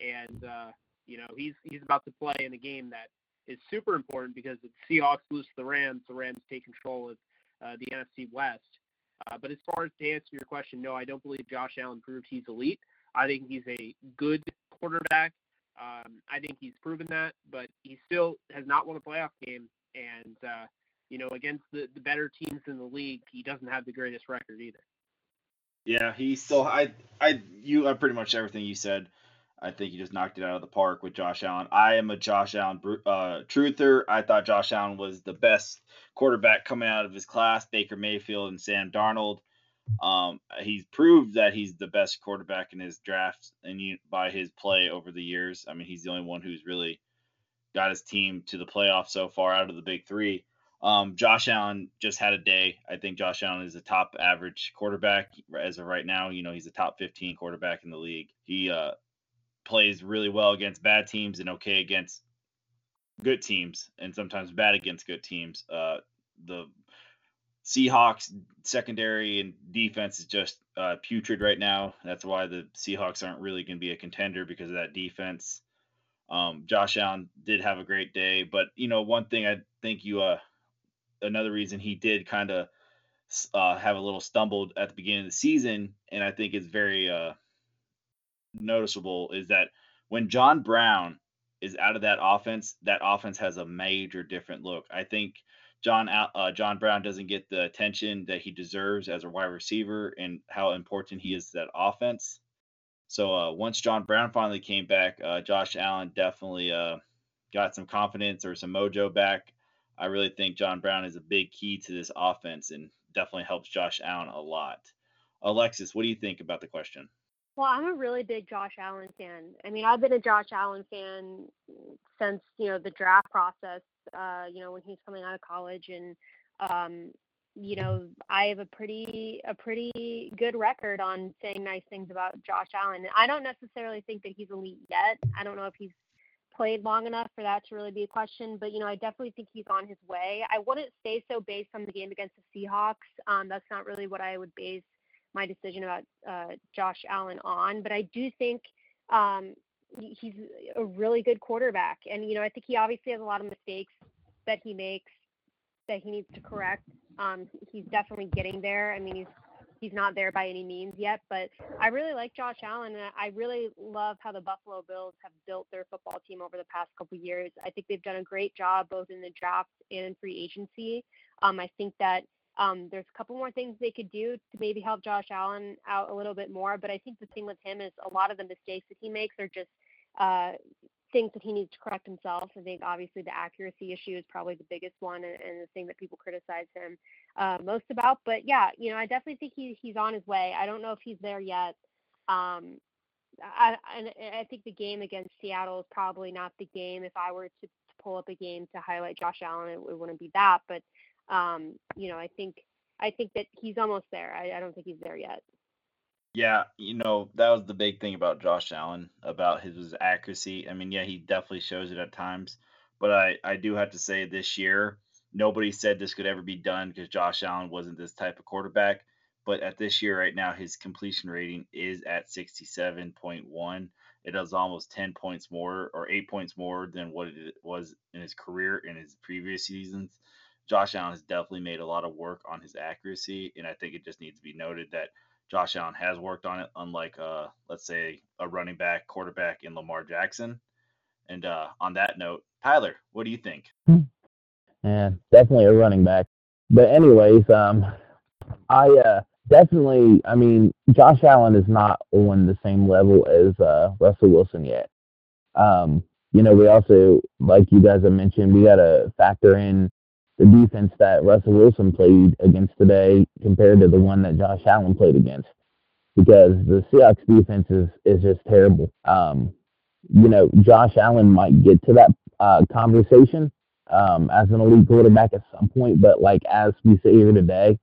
And, uh, you know, he's he's about to play in a game that is super important because if the Seahawks lose to the Rams, the Rams take control of uh, the N F C West. Uh, but as far as to answer your question, no, I don't believe Josh Allen proved he's elite. I think he's a good quarterback. Um, I think he's proven that, but he still has not won a playoff game. And, uh, you know, against the, the better teams in the league, he doesn't have the greatest record either. Yeah, he still I, – I, you, I pretty much everything you said, I think you just knocked it out of the park with Josh Allen. I am a Josh Allen uh, truther. I thought Josh Allen was the best quarterback coming out of his class, Baker Mayfield and Sam Darnold. Um, he's proved that he's the best quarterback in his draft and you, by his play over the years. I mean, he's the only one who's really got his team to the playoffs so far out of the big three. Um, Josh Allen just had a day. I think Josh Allen is a top average quarterback as of right now. You know, he's a top fifteen quarterback in the league. He uh, plays really well against bad teams and okay against good teams and sometimes bad against good teams. Uh, the Seahawks secondary and defense is just uh, putrid right now. That's why the Seahawks aren't really going to be a contender because of that defense. Um, Josh Allen did have a great day, but you know, one thing I think you, uh, another reason he did kind of uh, have a little stumbled at the beginning of the season. And I think it's very uh, noticeable is that when John Brown is out of that offense, that offense has a major different look. I think, John uh, John Brown doesn't get the attention that he deserves as a wide receiver and how important he is to that offense. So uh, once John Brown finally came back, uh, Josh Allen definitely uh, got some confidence or some mojo back. I really think John Brown is a big key to this offense and definitely helps Josh Allen a lot. Alexis, what do you think about the question? Well, I'm a really big Josh Allen fan. I mean, I've been a Josh Allen fan since, you know, the draft process. Uh, you know, when he's coming out of college and, um, you know, I have a pretty a pretty good record on saying nice things about Josh Allen. I don't necessarily think that he's elite yet. I don't know if he's played long enough for that to really be a question, but, you know, I definitely think he's on his way. I wouldn't say so based on the game against the Seahawks. Um, that's not really what I would base my decision about uh, Josh Allen on, but I do think um, he's a really good quarterback. And, you know, I think he obviously has a lot of mistakes that he makes that he needs to correct. Um, he's definitely getting there. I mean, he's, he's not there by any means yet, but I really like Josh Allen, and I really love how the Buffalo Bills have built their football team over the past couple of years. I think they've done a great job both in the draft and in free agency. Um, I think that um, there's a couple more things they could do to maybe help Josh Allen out a little bit more, but I think the thing with him is a lot of the mistakes that he makes are just uh, things that he needs to correct himself. I think obviously the accuracy issue is probably the biggest one and, and the thing that people criticize him uh, most about. But yeah, you know, I definitely think he, he's on his way. I don't know if he's there yet. Um, I, and I think the game against Seattle is probably not the game. If I were to, to pull up a game to highlight Josh Allen, it, it wouldn't be that. But, um, you know, I think, I think that he's almost there. I, I don't think he's there yet. Yeah, you know, that was the big thing about Josh Allen, about his, his accuracy. I mean, yeah, he definitely shows it at times. But I, I do have to say this year, nobody said this could ever be done because Josh Allen wasn't this type of quarterback. But at this year right now, his completion rating is at sixty-seven point one. It is almost ten points more or eight points more than what it was in his career in his previous seasons. Josh Allen has definitely made a lot of work on his accuracy, and I think it just needs to be noted that Josh Allen has worked on it, unlike, uh, let's say, a running back, quarterback in Lamar Jackson. And uh, on that note, Tyler, what do you think? Yeah, definitely a running back. But anyways, um, I uh, definitely, I mean, Josh Allen is not on the same level as uh, Russell Wilson yet. Um, you know, we also, like you guys have mentioned, we got to factor in the defense that Russell Wilson played against today compared to the one that Josh Allen played against, because the Seahawks defense is, is just terrible. Um, you know, Josh Allen might get to that uh, conversation um, as an elite quarterback at some point, but like as we sit here today,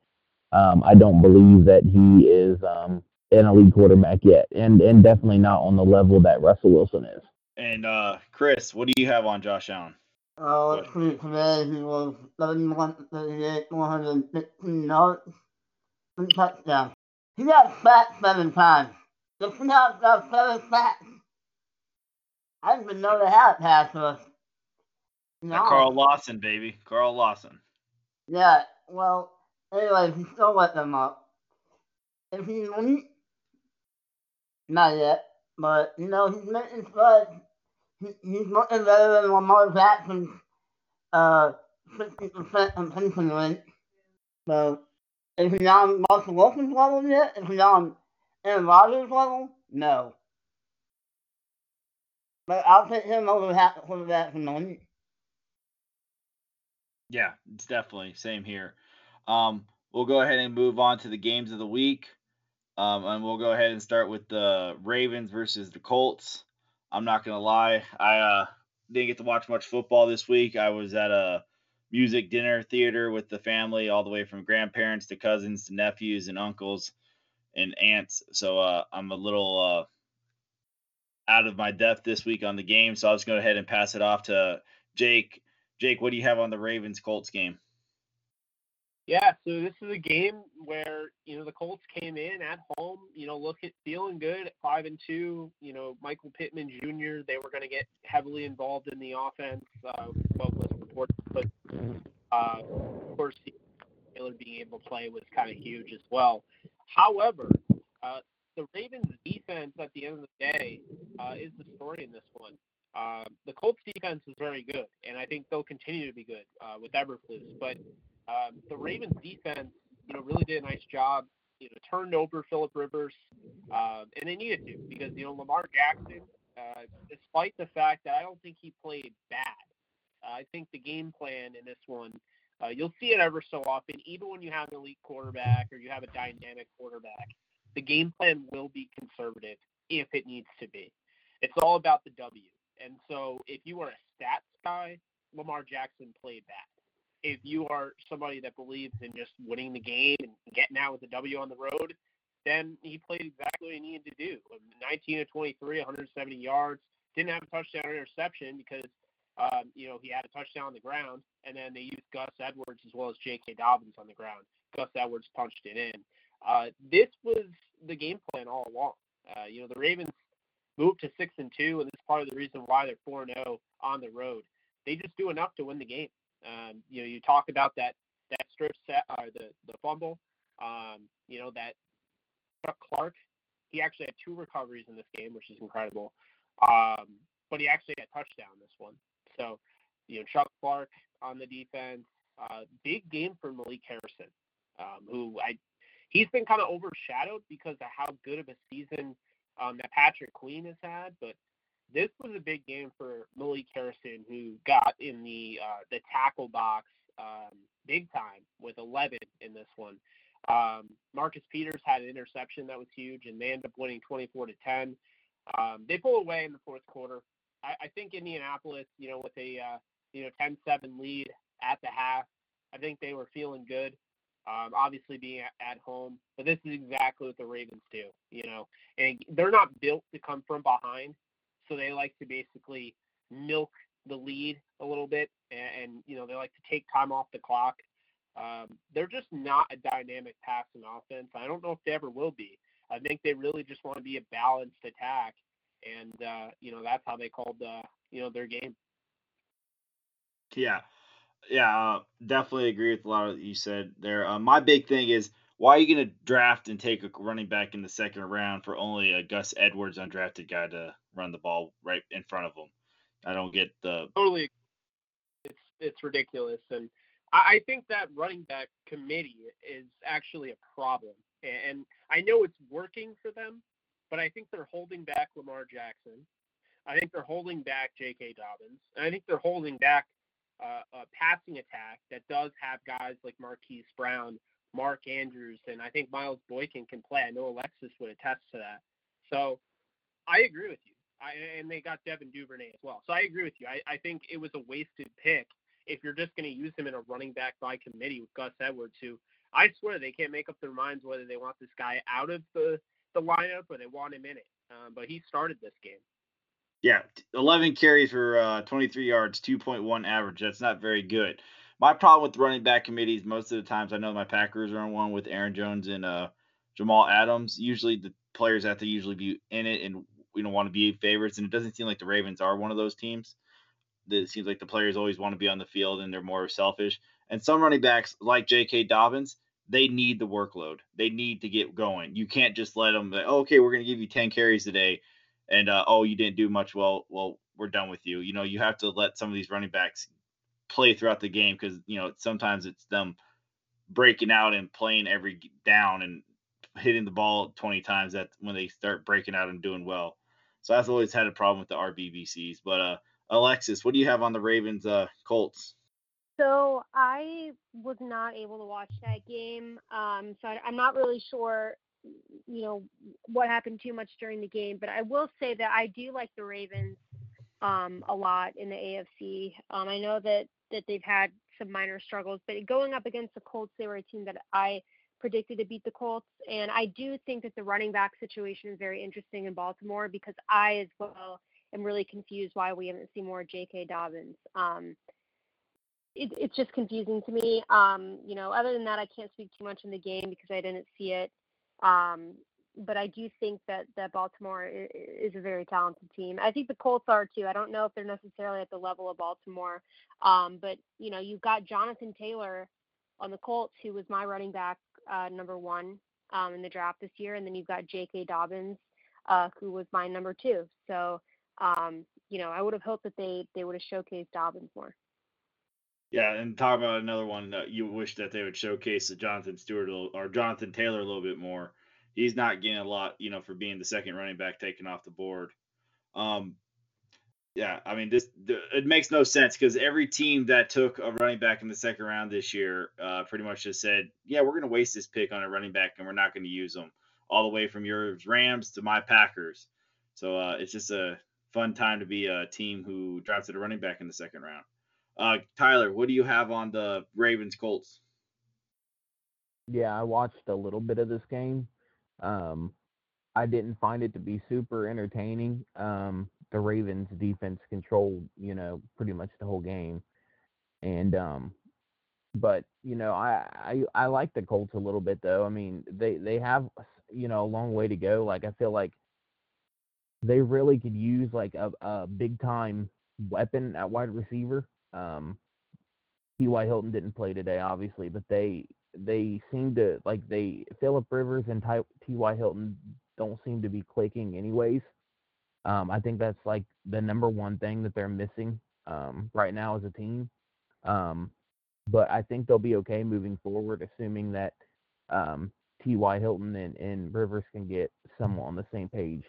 um, I don't believe that he is um, an elite quarterback yet, and, and definitely not on the level that Russell Wilson is. And uh, Chris, what do you have on Josh Allen? Oh, uh, today he was eleven for thirty-eight, four hundred fifteen yards, three touchdowns. He got sacked seven times. The Seahawks got seven sacks. I didn't even know they had a pass rush. No. Carl Lawson, baby. Carl Lawson. Yeah, well, anyway, he still let them up. If he's elite, not yet, but, you know, he's making plays. He's looking better than Lamar Jackson's uh, fifty percent completion rate. So, is he on Russell Wilson's level yet? Is he on Aaron Rodgers' level? No. But I'll take him over half the quarterback from the league. Yeah, it's definitely. Same here. Um, we'll go ahead and move on to the games of the week. Um, and we'll go ahead and start with the Ravens versus the Colts. I'm not going to lie. I uh, didn't get to watch much football this week. I was at a music dinner theater with the family, all the way from grandparents to cousins to nephews and uncles and aunts. So uh, I'm a little uh, out of my depth this week on the game. So I'll just go ahead and pass it off to Jake. Jake, what do you have on the Ravens-Colts game? Yeah, so this is a game where, you know, the Colts came in at home, you know, look at feeling good at five and two. You know, Michael Pittman Junior, they were going to get heavily involved in the offense. Uh, what was reported, but uh, of course, Taylor being able to play was kind of huge as well. However, uh, the Ravens' defense at the end of the day uh, is the story in this one. Uh, the Colts' defense is very good, and I think they'll continue to be good uh, with Eberflus, but. Um, the Ravens defense, you know, really did a nice job, you know, turned over Phillip Rivers, um, and they needed to because, you know, Lamar Jackson, uh, despite the fact that I don't think he played bad, uh, I think the game plan in this one, uh, you'll see it ever so often, even when you have an elite quarterback or you have a dynamic quarterback, the game plan will be conservative if it needs to be. It's all about the W. And so if you are a stats guy, Lamar Jackson played that. if you are somebody that believes in just winning the game and getting out with the W on the road, then he played exactly what he needed to do. nineteen of twenty-three, one hundred seventy yards. Didn't have a touchdown or interception because, um, you know, he had a touchdown on the ground. And then they used Gus Edwards as well as J K. Dobbins on the ground. Gus Edwards punched it in. Uh, this was the game plan all along. Uh, you know, the Ravens moved to six and two, and this is part of the reason why they're four and oh on the road. They just do enough to win the game. Um, you know, you talk about that that strip set, uh, the, the fumble, um, you know, that Chuck Clark, he actually had two recoveries in this game, which is incredible. Um, but he actually had a touchdown in this one. So, you know, Chuck Clark on the defense, uh, big game for Malik Harrison, um, who I he's been kind of overshadowed because of how good of a season um, that Patrick Queen has had, but this was a big game for Malik Harrison, who got in the uh, the tackle box um, big time with eleven in this one. Um, Marcus Peters had an interception that was huge, and they ended up winning twenty-four to ten. Um, they pull away in the fourth quarter. I, I think Indianapolis, you know, with a uh, you know ten seven lead at the half, I think they were feeling good, um, obviously being at, at home. But this is exactly what the Ravens do, you know, and they're not built to come from behind. So they like to basically milk the lead a little bit, and, and you know, they like to take time off the clock. Um, they're just not a dynamic passing offense. I don't know if they ever will be. I think they really just want to be a balanced attack, and, uh, you know, that's how they called, uh, you know, their game. Yeah, yeah, uh, definitely agree with a lot of what you said there. Uh, my big thing is, why are you going to draft and take a running back in the second round for only a Gus Edwards undrafted guy to run the ball right in front of him? I don't get the – Totally. It's it's ridiculous. And I, I think that running back committee is actually a problem. And, and I know it's working for them, but I think they're holding back Lamar Jackson. I think they're holding back J K. Dobbins. And I think they're holding back uh, a passing attack that does have guys like Marquise Brown, Mark Andrews, and I think Miles Boykin can play. I know Alexis would attest to that. So I agree with you. I, and they got Devin Duvernay as well. So I agree with you. I, I think it was a wasted pick if you're just going to use him in a running back by committee with Gus Edwards, who I swear they can't make up their minds whether they want this guy out of the, the lineup or they want him in it. Um, but he started this game. Yeah, eleven carries for uh, twenty-three yards, two point one average. That's not very good. My problem with running back committees, most of the times, I know my Packers are on one with Aaron Jones and uh, Jamal Adams. Usually the players have to usually be in it and you know, want to be favorites, and it doesn't seem like the Ravens are one of those teams. It seems like the players always want to be on the field and they're more selfish. And some running backs, like J K. Dobbins, they need the workload. They need to get going. You can't just let them, like, oh, okay, we're going to give you ten carries today, and uh, oh, you didn't do much, well, well, we're done with you. You know, you have to let some of these running backs play throughout the game, because you know sometimes it's them breaking out and playing every down and hitting the ball twenty times that when they start breaking out and doing well. So I've always had a problem with the R B B Cs. But uh Alexis, what do you have on the Ravens uh Colts? So I was not able to watch that game, um so I, I'm not really sure you know what happened too much during the game, but I will say that I do like the Ravens um a lot in the A F C. um I know that that they've had some minor struggles, but going up against the Colts, they were a team that I predicted to beat the Colts, and I do think that the running back situation is very interesting in Baltimore, because I as well am really confused why we haven't seen more J K. Dobbins. um it, it's just confusing to me. Um you know other than that, I can't speak too much in the game because I didn't see it, um but I do think that, that Baltimore is a very talented team. I think the Colts are too. I don't know if they're necessarily at the level of Baltimore. Um, but, you know, you've got Jonathan Taylor on the Colts, who was my running back uh, number one um, in the draft this year. And then you've got J K. Dobbins, uh, who was my number two. So, um, you know, I would have hoped that they, they would have showcased Dobbins more. Yeah, and talk about another one that you wish that they would showcase the Jonathan Stewart or Jonathan Taylor a little bit more. He's not getting a lot, you know, for being the second running back taken off the board. Um, yeah, I mean, this the, it makes no sense, because every team that took a running back in the second round this year uh, pretty much just said, yeah, we're going to waste this pick on a running back and we're not going to use them, all the way from your Rams to my Packers. So uh, it's just a fun time to be a team who drafted a running back in the second round. Uh, Tyler, what do you have on the Ravens Colts? Yeah, I watched a little bit of this game. Um, I didn't find it to be super entertaining. Um, the Ravens defense controlled, you know, pretty much the whole game. And, um, but, you know, I, I, I like the Colts a little bit though. I mean, they, they have, you know, a long way to go. Like, I feel like they really could use like a, a big time weapon at wide receiver. Um, T Y. Hilton didn't play today, obviously, but they, they seem to like they Phillip Rivers and T Y. Hilton don't seem to be clicking anyways. Um, I think that's like the number one thing that they're missing um, right now as a team. Um, but I think they'll be okay moving forward, assuming that um, T Y. Hilton and, and Rivers can get somewhat on the same page.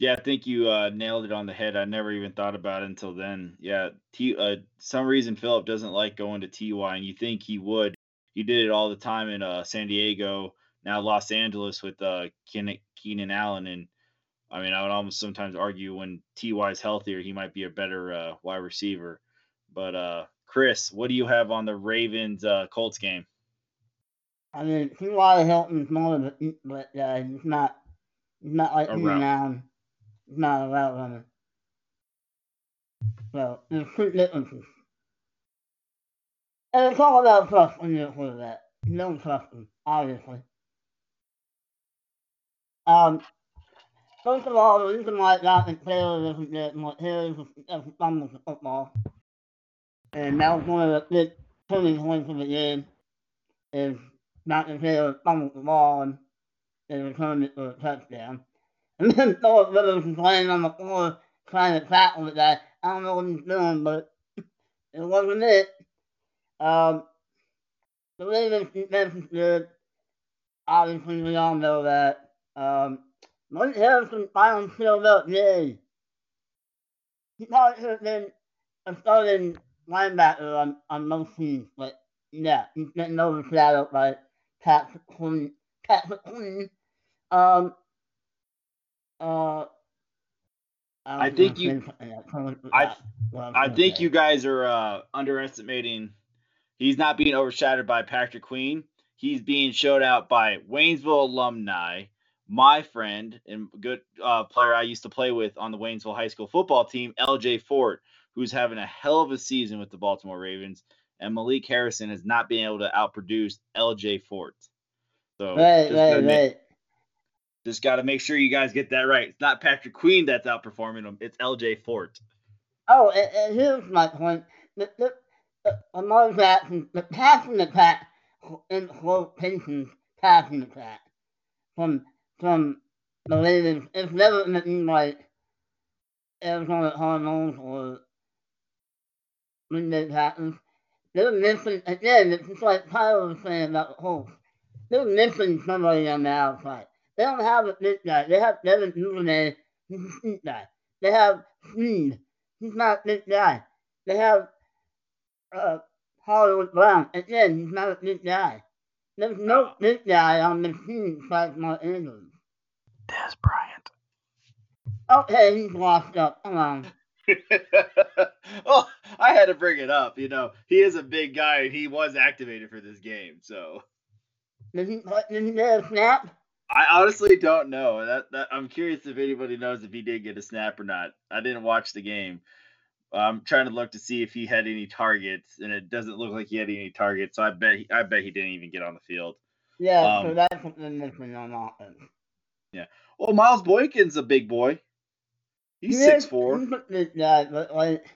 Yeah, I think you uh, nailed it on the head. I never even thought about it until then. Yeah, T, uh, some reason Phillip doesn't like going to T Y, and you think he would. He did it all the time in uh, San Diego, now Los Angeles with uh, Ken- Keenan Allen. And, I mean, I would almost sometimes argue when T Y's healthier, he might be a better uh, wide receiver. But, uh, Chris, what do you have on the Ravens-Colts uh, game? I mean, T Y. Hilton's more of a but guy. He's not, he's not like Keenan Allen. He's not a route runner. So, there's two differences. And it's all about trust when you're a quarterback. You don't trust him, obviously. Um, first of all, the reason why Jonathan Taylor doesn't get more carries is because he fumbles the football. And that was one of the big turning points of the game, is Jonathan Taylor fumbled the ball and they returned it for a touchdown. And then Phillip Rivers was laying on the floor trying to tackle the guy. I don't know what he's doing, but it wasn't it. Um, the Ravens defense is good. Obviously, we all know that. Um, Malik Harrison finally showed up, yay. He probably should have been a starting linebacker on, on most teams, but yeah, he's getting overshadowed by Patrick Queen. Patrick Queen. Um, uh, I, I think you, I, well, I think you guys are uh, underestimating. He's not being overshadowed by Patrick Queen. He's being showed out by Waynesville alumni, my friend and good uh, player I used to play with on the Waynesville High School football team, L J Ford, who's having a hell of a season with the Baltimore Ravens. And Malik Harrison has not been able to outproduce L J Ford. So right, just right, make, right. Just got to make sure you guys get that right. It's not Patrick Queen that's outperforming him. It's L J Ford. Oh, and, and here's my point. The, the, Lamar Jackson, the passing attack, in quotations, passing attack from from the Ravens, it's never going to be like Arizona Cardinals or Green Bay Packers. They're missing, again, it's just like Tyler was saying about the Colts. They're missing somebody on the outside. They don't have a big guy. They have Devin Duvernay, he's a big guy. They have Sneed, he's not a big guy. They have Uh, Hollywood Brown. Again, he's not a big guy. There's no big guy on the team besides Mark Andrews. Dez Bryant. Okay, he's washed up. Come on. Well, I had to bring it up. You know, he is a big guy, and he was activated for this game. So. Did he, did he get a snap? I honestly don't know. That, that I'm curious if anybody knows if he did get a snap or not. I didn't watch the game. I'm trying to look to see if he had any targets, and it doesn't look like he had any targets. So I bet he, I bet he didn't even get on the field. Yeah, um, so that's something that's been on offense. Yeah. Well, Miles Boykin's a big boy. He's six foot four. He yeah, but like,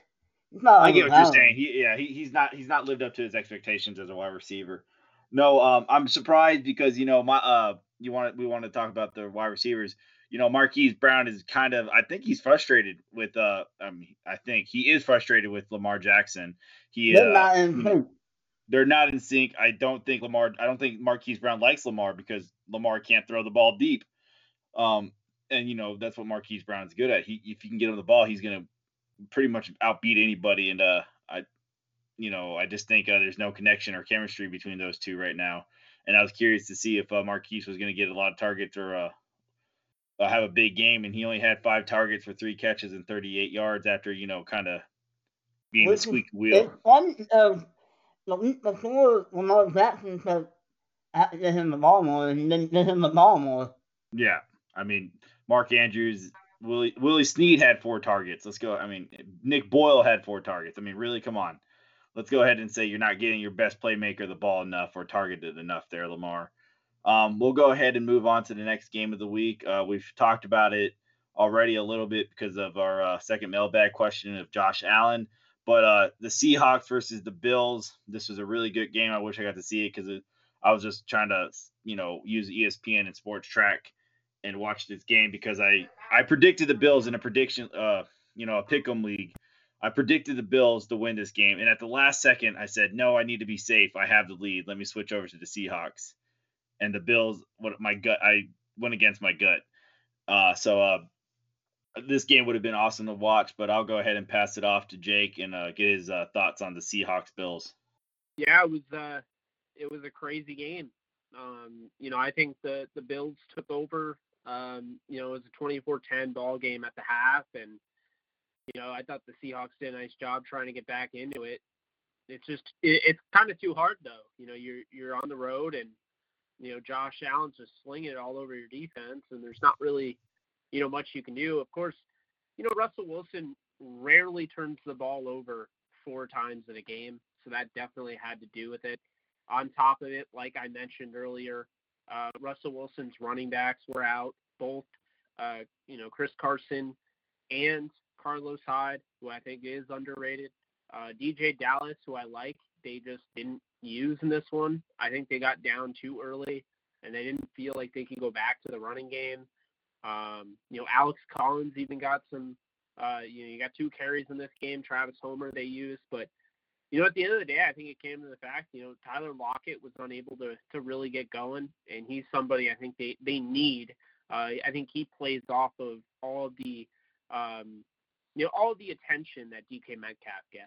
he's not I get what you're saying. He, yeah, he, he's not he's not lived up to his expectations as a wide receiver. No, um, I'm surprised because you know my uh, you want we want to talk about the wide receivers. You know, Marquise Brown is kind of, I think he's frustrated with, uh, I mean, I think he is frustrated with Lamar Jackson. He, they're uh, not in sync. They're not in sync. I don't think Lamar, I don't think Marquise Brown likes Lamar because Lamar can't throw the ball deep. Um, and, you know, that's what Marquise Brown's good at. He, if you can get him the ball, he's going to pretty much outbeat anybody. And, uh, I, you know, I just think uh, there's no connection or chemistry between those two right now. And I was curious to see if uh, Marquise was going to get a lot of targets or, uh, Uh, have a big game, and he only had five targets for three catches and thirty-eight yards after, you know, kind of being a squeaky wheel. It's funny, um, the week before, Lamar Jackson said, I get him the ball more, and then get him the ball more. Yeah, I mean, Mark Andrews, Willie, Willie Snead had four targets. Let's go. I mean, Nick Boyle had four targets. I mean, really, come on. Let's go ahead and say you're not getting your best playmaker the ball enough or targeted enough there, Lamar. Um, we'll go ahead and move on to the next game of the week. Uh, we've talked about it already a little bit because of our uh, second mailbag question of Josh Allen. But uh, the Seahawks versus the Bills, this was a really good game. I wish I got to see it because I was just trying to, you know, use E S P N and Sports Track and watch this game because I, I predicted the Bills in a prediction, uh, you know, a pick'em league. I predicted the Bills to win this game. And at the last second, I said, no, I need to be safe. I have the lead. Let me switch over to the Seahawks. And the Bills, what my gut, I went against my gut. Uh, so uh, this game would have been awesome to watch, but I'll go ahead and pass it off to Jake and uh, get his uh, thoughts on the Seahawks Bills. Yeah, it was uh, it was a crazy game. Um, you know, I think the the Bills took over. Um, you know, it was a twenty-four ten ball game at the half, and you know, I thought the Seahawks did a nice job trying to get back into it. It's just it, it's kind of too hard though. You know, you're you're on the road and. You know, Josh Allen's just slinging it all over your defense, and there's not really, you know, much you can do. Of course, you know, Russell Wilson rarely turns the ball over four times in a game, so that definitely had to do with it. On top of it, like I mentioned earlier, uh, Russell Wilson's running backs were out, both, uh, you know, Chris Carson and Carlos Hyde, who I think is underrated. Uh, D J Dallas, who I like, they just didn't use in this one. I think they got down too early, and they didn't feel like they could go back to the running game. Um, you know, Alex Collins even got some, uh, you know, you got two carries in this game. Travis Homer they used, but, you know, at the end of the day, I think it came to the fact, you know, Tyler Lockett was unable to, to really get going, and he's somebody I think they, they need. Uh, I think he plays off of all the, um, you know, all the attention that D K Metcalf gets,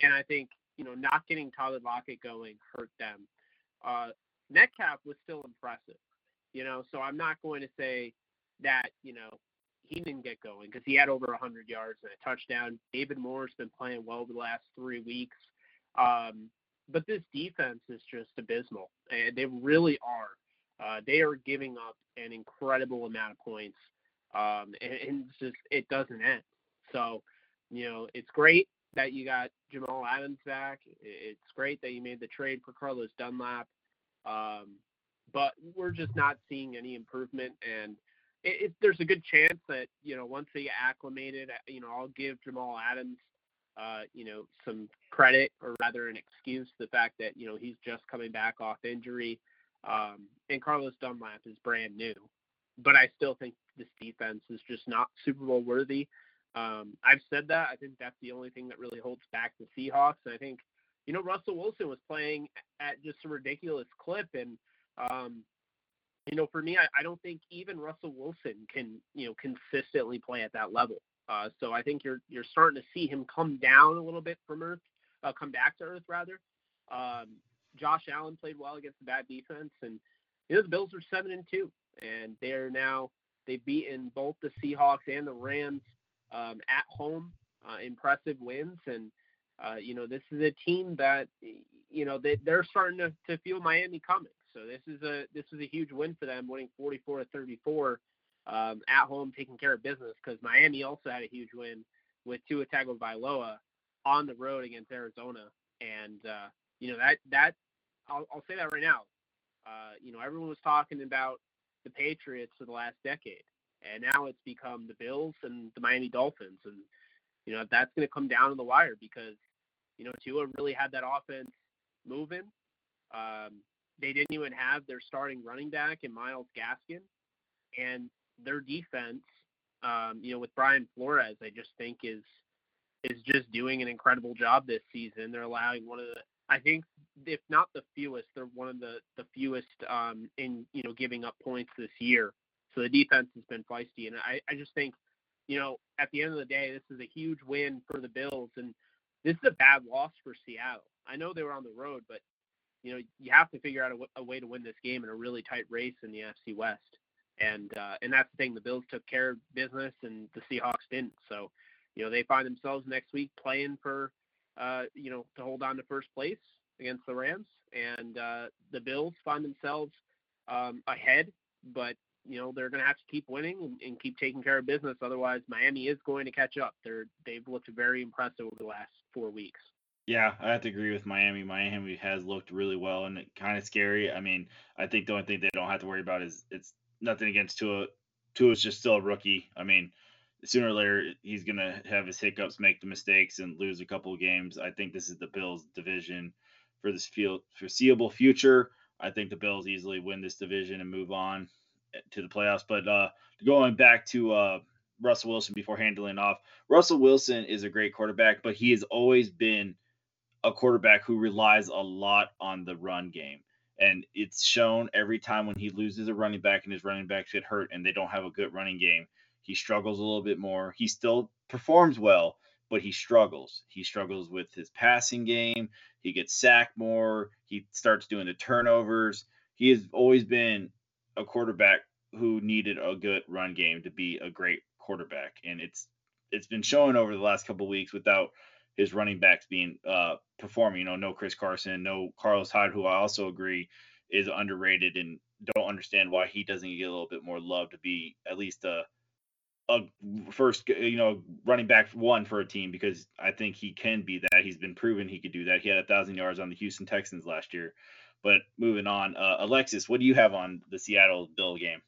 and I think, you know, not getting Tyler Lockett going hurt them. Uh, Metcalf was still impressive, you know, so I'm not going to say that, you know, he didn't get going because he had over one hundred yards and a touchdown. David Moore's been playing well over the last three weeks. Um, but this defense is just abysmal, and they really are. Uh, they are giving up an incredible amount of points, um, and, and it's just it doesn't end. So, you know, it's great that you got Jamal Adams back. It's great that you made the trade for Carlos Dunlap. Um, but we're just not seeing any improvement. And it, it, there's a good chance that, you know, once they acclimated, you know, I'll give Jamal Adams, uh, you know, some credit or rather an excuse, the fact that, you know, he's just coming back off injury. Um, and Carlos Dunlap is brand new. But I still think this defense is just not Super Bowl worthy. Um, I've said that. I think that's the only thing that really holds back the Seahawks. And I think, you know, Russell Wilson was playing at just a ridiculous clip. And, um, you know, for me, I, I don't think even Russell Wilson can, you know, consistently play at that level. Uh, so I think you're you're starting to see him come down a little bit from earth, uh, come back to earth, rather. Um, Josh Allen played well against the bad defense. And, you know, the Bills are seven and two. And they're now, they've beaten both the Seahawks and the Rams. Um, at home, uh, impressive wins. And, uh, you know, this is a team that, you know, they, they're starting to, to feel Miami coming. So this is a this is a huge win for them, winning forty-four to thirty-four um, at home, taking care of business, because Miami also had a huge win with Tua Tagovailoa on the road against Arizona. And, uh, you know, that, that I'll, I'll say that right now. Uh, you know, everyone was talking about the Patriots for the last decade. And now it's become the Bills and the Miami Dolphins. And, you know, that's going to come down to the wire because, you know, Tua really had that offense moving. Um, they didn't even have their starting running back in Myles Gaskin. And their defense, um, you know, with Brian Flores, I just think is is just doing an incredible job this season. They're allowing one of the, I think, if not the fewest, they're one of the, the fewest um, in, you know, giving up points this year. So the defense has been feisty, and I, I just think, you know, at the end of the day, this is a huge win for the Bills, and this is a bad loss for Seattle. I know they were on the road, but, you know, you have to figure out a, a way to win this game in a really tight race in the N F C West, and uh, and that's the thing. The Bills took care of business, and the Seahawks didn't. So, you know, they find themselves next week playing for uh, you know, to hold on to first place against the Rams, and uh, the Bills find themselves um, ahead, but, you know, they're going to have to keep winning and, and keep taking care of business. Otherwise, Miami is going to catch up. They're, they've looked very impressive over the last four weeks. Yeah, I have to agree with Miami. Miami has looked really well and kind of scary. I mean, I think the only thing they don't have to worry about is it's nothing against Tua. Tua's just still a rookie. I mean, sooner or later, he's going to have his hiccups, make the mistakes, and lose a couple of games. I think this is the Bills' division for this field, foreseeable future. I think the Bills easily win this division and move on to the playoffs. But uh, going back to uh, Russell Wilson before handling off, Russell Wilson is a great quarterback, but he has always been a quarterback who relies a lot on the run game. And it's shown every time when he loses a running back and his running backs get hurt and they don't have a good running game, he struggles a little bit more. He still performs well, but he struggles. He struggles with his passing game. He gets sacked more. He starts doing the turnovers. He has always been a quarterback who needed a good run game to be a great quarterback. And it's it's been shown over the last couple of weeks without his running backs being uh, performing. You know, no Chris Carson, no Carlos Hyde, who I also agree is underrated and don't understand why he doesn't get a little bit more love to be at least a, a first, you know, running back one for a team, because I think he can be that. He's been proven he could do that. He had a thousand yards on the Houston Texans last year. But moving on, uh, Alexis, what do you have on the Seattle Bill game?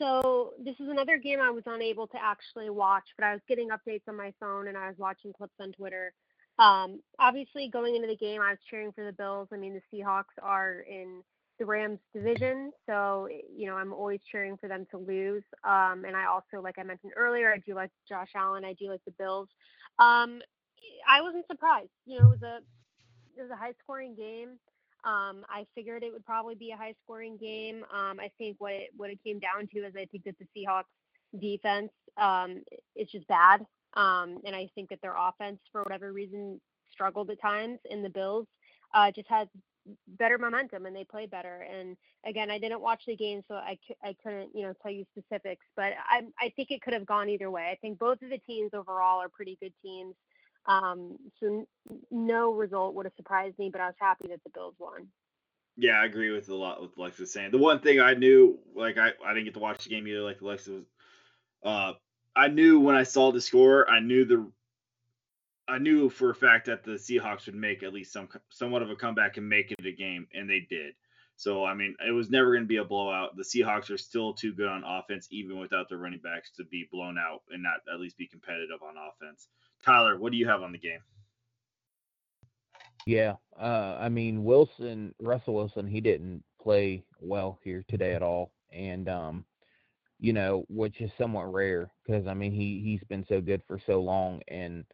So this is another game I was unable to actually watch, but I was getting updates on my phone and I was watching clips on Twitter. Um, obviously, going into the game, I was cheering for the Bills. I mean, the Seahawks are in the Rams division, so, you know, I'm always cheering for them to lose. Um, and I also, like I mentioned earlier, I do like Josh Allen. I do like the Bills. Um, I wasn't surprised. You know, it was a, it was a high-scoring game. Um, I figured it would probably be a high-scoring game. Um, I think what it, what it came down to is I think that the Seahawks defense um, is just bad, um, and I think that their offense, for whatever reason, struggled at times, and the Bills uh, just had better momentum, and they played better. And, again, I didn't watch the game, so I, c- I couldn't, you know, tell you specifics, but I, I think it could have gone either way. I think both of the teams overall are pretty good teams. Um, so no result would have surprised me, but I was happy that the Bills won. Yeah, I agree with a lot with Alexis saying. The one thing I knew, like I, I didn't get to watch the game either, like Alexis was, uh, I knew when I saw the score, I knew the, I knew for a fact that the Seahawks would make at least some, somewhat of a comeback and make it a game, and they did. So, I mean, it was never going to be a blowout. The Seahawks are still too good on offense, even without their running backs, to be blown out and not at least be competitive on offense. Tyler, what do you have on the game? Yeah, uh, I mean, Wilson, Russell Wilson, he didn't play well here today at all. And, um, you know, which is somewhat rare because, I mean, he, he's been so good for so long. And,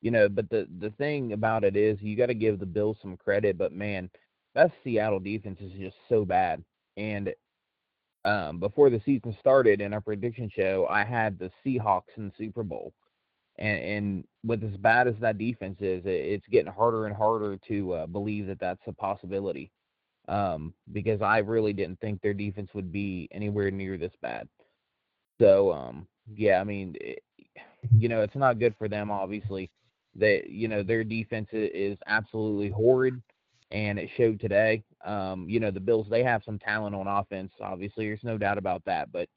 you know, but the, the thing about it is you got to give the Bills some credit. But, man, that Seattle defense is just so bad. And um, before the season started in our prediction show, I had the Seahawks in the Super Bowl. And, and with as bad as that defense is, it's getting harder and harder to uh, believe that that's a possibility um, because I really didn't think their defense would be anywhere near this bad. So, um, yeah, I mean, it, you know, it's not good for them, obviously. They, you know, their defense is absolutely horrid, and it showed today. Um, you know, the Bills, they have some talent on offense, obviously. There's no doubt about that. But,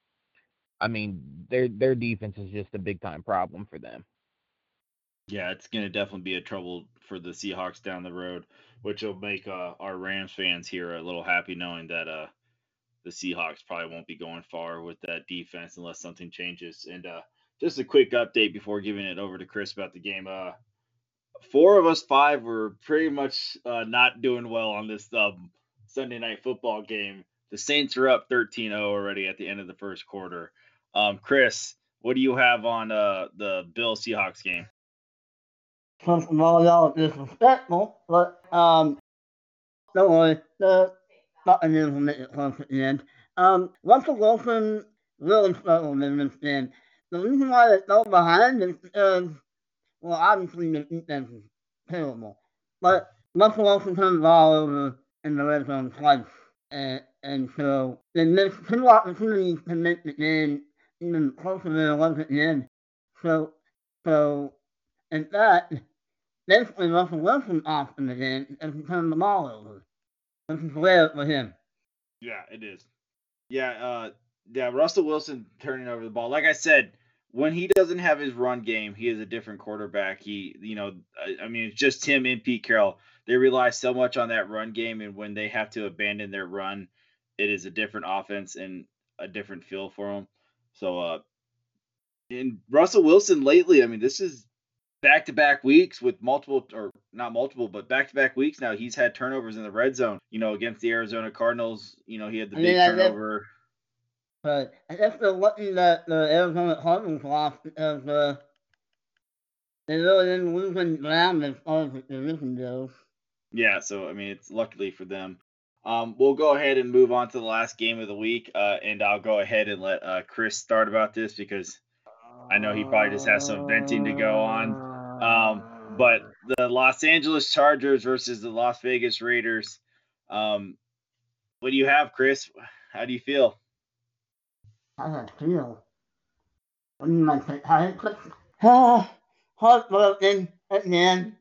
I mean, their their defense is just a big-time problem for them. Yeah, it's going to definitely be a trouble for the Seahawks down the road, which will make uh, our Rams fans here a little happy knowing that uh, the Seahawks probably won't be going far with that defense unless something changes. And uh, just a quick update before giving it over to Chris about the game. Uh, four of us five were pretty much uh, not doing well on this um, Sunday night football game. The Saints are up thirteen oh already at the end of the first quarter. Um, Chris, what do you have on uh, the Bills Seahawks game? First of all, y'all are disrespectful, but um, don't worry, the Buccaneers will make it close at the end. Um, Russell Wilson really struggled in this game. The reason why they fell behind is because, well, obviously the defense is terrible, but Russell Wilson turned the ball over in the red zone twice, and, and so they missed two opportunities to make the game even closer than it was at the end. So, so in fact, basically Russell Wilson off in the game and turn the ball over, which is rare for him. Yeah, it is. Yeah, uh, yeah. Russell Wilson turning over the ball. Like I said, when he doesn't have his run game, he is a different quarterback. He, you know, I, I mean, it's just him and Pete Carroll. They rely so much on that run game, and when they have to abandon their run, it is a different offense and a different feel for them. So, uh, and Russell Wilson lately, I mean, this is back-to-back weeks with multiple, or not multiple, but back-to-back weeks now. He's had turnovers in the red zone, you know, against the Arizona Cardinals. You know, he had the I big mean, turnover. Guess, but I guess they're lucky that the Arizona Cardinals lost because uh, they really didn't lose any ground as far as the division goes. Yeah, so, I mean, it's luckily for them. Um, we'll go ahead and move on to the last game of the week, uh, and I'll go ahead and let uh, Chris start about this because I know he probably just has some venting to go on. Um, but the Los Angeles Chargers versus the Las Vegas Raiders. Um, what do you have, Chris? How do you feel? How do I feel? What do you like to say? Oh, heartbroken again.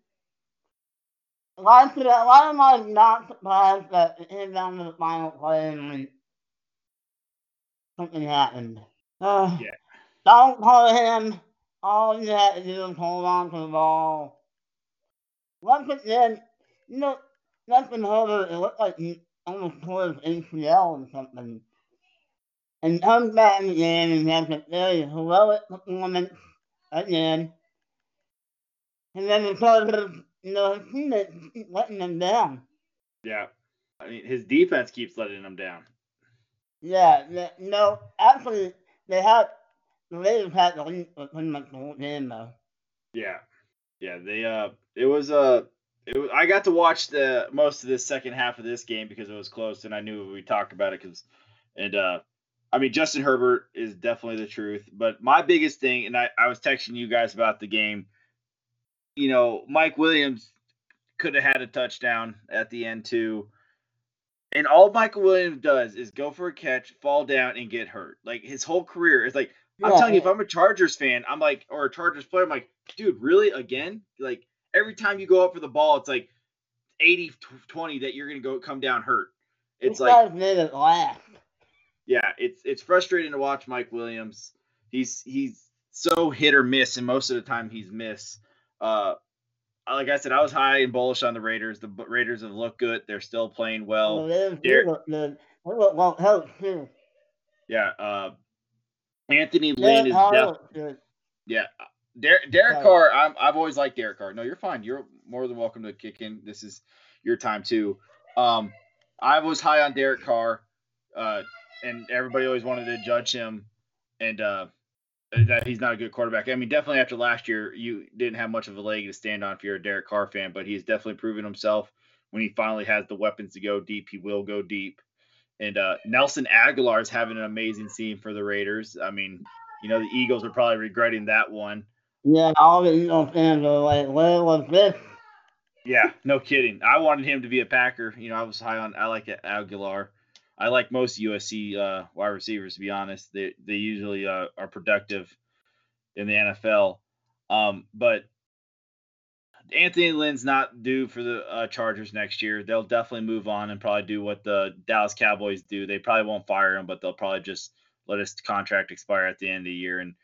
Why, should I, why am I not surprised that it came down to the final play and when something happened? Uh, yeah. Don't call him. All you had to do was hold on to the ball. Once again, you know, Justin Herbert, it looked like he almost tore his A C L or something. And comes back in the game and has a very heroic performance again. And then the Chargers, you know, his teammates keep letting him down. Yeah. I mean, his defense keeps letting him down. Yeah. They, you know, actually, they have... The Raiders had the lead for pretty much the whole game, though. Yeah. Yeah, they, uh, it was, uh, it was, I got to watch the most of the second half of this game because it was close, and I knew we talked about it because, and, uh, I mean, Justin Herbert is definitely the truth. But my biggest thing, and I, I was texting you guys about the game, you know, Mike Williams could have had a touchdown at the end, too. And all Michael Williams does is go for a catch, fall down, and get hurt. Like, his whole career is like, I'm telling you, if I'm a Chargers fan, I'm like, or a Chargers player, I'm like, dude, really? Again? Like, every time you go up for the ball, it's like eighty twenty that you're going to go come down hurt. It's you like, made it laugh. Yeah, it's it's frustrating to watch Mike Williams. He's he's so hit or miss, and most of the time he's miss. Uh, like I said, I was high and bullish on the Raiders. The Raiders have looked good. They're still playing well. Well, they look good. They look well coached, too. Yeah, uh, Anthony Lynn is definitely – yeah. Der- Derek Carr, I'm, I've always liked Derek Carr. No, you're fine. You're more than welcome to kick in. This is your time too. Um, I was high on Derek Carr, uh, and everybody always wanted to judge him and uh, that he's not a good quarterback. I mean, definitely after last year, you didn't have much of a leg to stand on if you're a Derek Carr fan, but he's definitely proven himself. When he finally has the weapons to go deep, he will go deep. And uh, Nelson Aguilar is having an amazing season for the Raiders. I mean, you know, the Eagles are probably regretting that one. Yeah, all the Eagles fans are like, where was this? Yeah, no kidding. I wanted him to be a Packer. You know, I was high on – I like Aguilar. I like most U S C uh, wide receivers, to be honest. They they usually uh, are productive in the N F L. Um, but Anthony Lynn's not due for the uh, Chargers next year. They'll definitely move on and probably do what the Dallas Cowboys do. They probably won't fire him, but they'll probably just let his contract expire at the end of the year and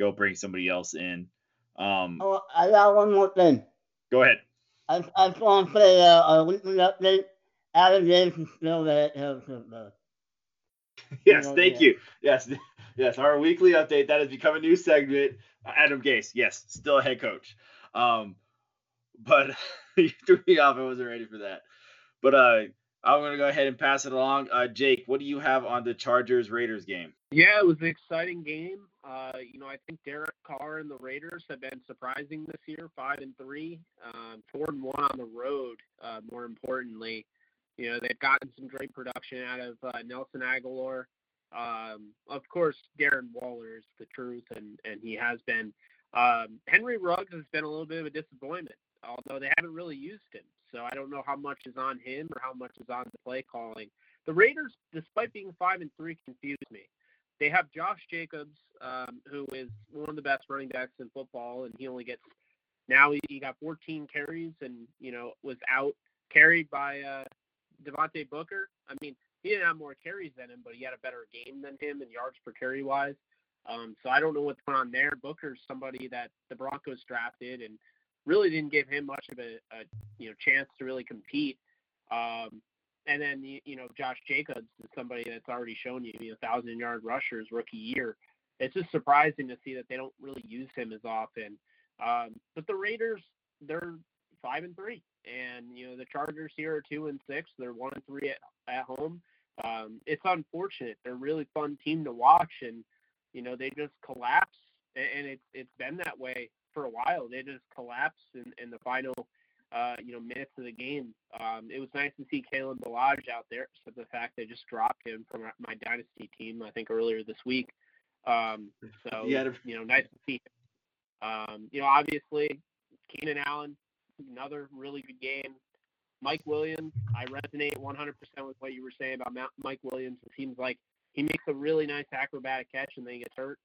go bring somebody else in. Um, oh, I got one more thing. Go ahead. I I just want to say uh, a weekly update. Adam James is still the head coach. Yes, you know, thank yeah. you. Yes, yes, our weekly update. That has become a new segment. Adam Gase, yes, still a head coach. Um, But you threw me off. I wasn't ready for that. But uh, I'm going to go ahead and pass it along. Uh, Jake, what do you have on the Chargers-Raiders game? Yeah, it was an exciting game. Uh, you know, I think Derek Carr and the Raiders have been surprising this year, five and three, um, four and one on the road. Uh, more importantly, you know, they've gotten some great production out of uh, Nelson Aguilar. Um, of course, Darren Waller is the truth, and and he has been. Um, Henry Ruggs has been a little bit of a disappointment, although they haven't really used him. So I don't know how much is on him or how much is on the play calling. The Raiders, despite being five and three, confuse me. They have Josh Jacobs, um, who is one of the best running backs in football, and he only gets now he, he got fourteen carries and, you know, was out carried by uh, Devontae Booker. I mean, he didn't have more carries than him, but he had a better game than him in yards per carry wise. Um, so I don't know what's going on there. Booker's somebody that the Broncos drafted and really didn't give him much of a, a you know chance to really compete. Um, and then, you, you know, Josh Jacobs is somebody that's already shown you, you know, thousand-yard rushers rookie year. It's just surprising to see that they don't really use him as often. Um, but the Raiders, they're five and three, and you know the Chargers here are two and six. They're one and three at at home. Um, it's unfortunate. They're a really fun team to watch, and you know they just collapse, and, and it's it's been that way for a while. They just collapse in, in the final uh, you know minutes of the game. Um, it was nice to see Kalen Ballage out there, except the fact they just dropped him from my dynasty team. I think earlier this week. Um, so yeah, you know, nice to see him. Um, you know, obviously, Keenan Allen, another really good game. Mike Williams, I resonate one hundred percent with what you were saying about Mike Williams. It seems like he makes a really nice acrobatic catch and then he gets hurt.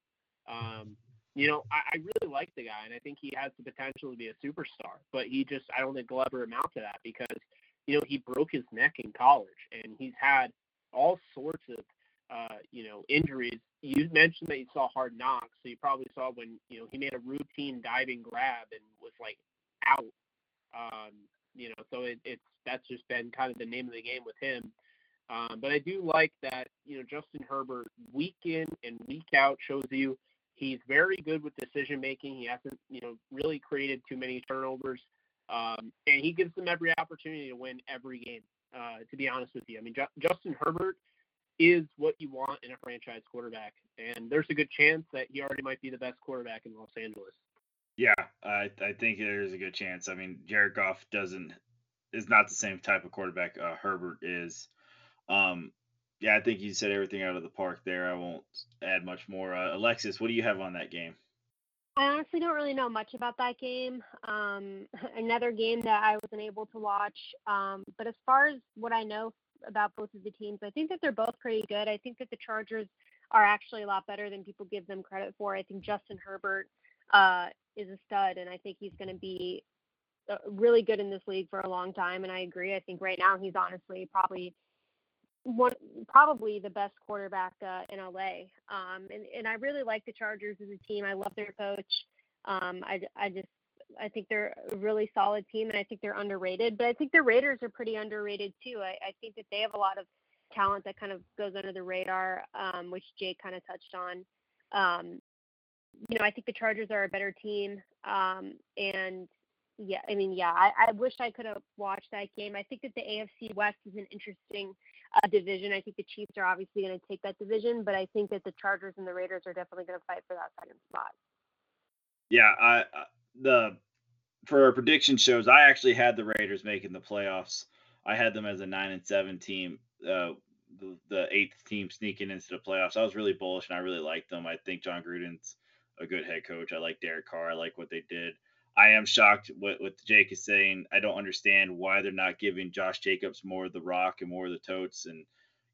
Um, you know, I, I really like the guy, and I think he has the potential to be a superstar. But he just, I don't think he'll ever amount to that because, you know, he broke his neck in college, and he's had all sorts of, uh, you know, injuries. You mentioned that you saw Hard Knocks, so you probably saw when, you know, he made a routine diving grab and was, like, out. Um, you know, so it, it's that's just been kind of the name of the game with him. Um, but I do like that, you know, Justin Herbert, week in and week out, shows you he's very good with decision-making. He hasn't, you know, really created too many turnovers. Um, and he gives them every opportunity to win every game, uh, to be honest with you. I mean, Ju- Justin Herbert is what you want in a franchise quarterback. And there's a good chance that he already might be the best quarterback in Los Angeles. Yeah, I, I think there's a good chance. I mean, Jared Goff doesn't is not the same type of quarterback uh, Herbert is. Um, yeah, I think you said everything out of the park there. I won't add much more. Uh, Alexis, what do you have on that game? I honestly don't really know much about that game. Um, another game that I wasn't able to watch. Um, but as far as what I know about both of the teams, I think that they're both pretty good. I think that the Chargers are actually a lot better than people give them credit for. I think Justin Herbert uh, is a stud, and I think he's going to be really good in this league for a long time, and I agree. I think right now he's honestly probably one, probably the best quarterback uh, in L A. Um, and, and I really like the Chargers as a team. I love their coach. Um, I, I just I think they're a really solid team, and I think they're underrated. But I think the Raiders are pretty underrated, too. I, I think that they have a lot of talent that kind of goes under the radar, um, which Jake kind of touched on. Um, you know, I think the Chargers are a better team. Um, and, yeah, I mean, yeah, I, I wish I could have watched that game. I think that the A F C West is an interesting uh, division. I think the Chiefs are obviously going to take that division, but I think that the Chargers and the Raiders are definitely going to fight for that second spot. Yeah, I, I... The for our prediction shows, I actually had the Raiders making the playoffs. I had them as a nine and seven team, uh, the, the eighth team sneaking into the playoffs. I was really bullish and I really liked them. I think John Gruden's a good head coach. I like Derek Carr. I like what they did. I am shocked what what Jake is saying. I don't understand why they're not giving Josh Jacobs more of the rock and more of the totes and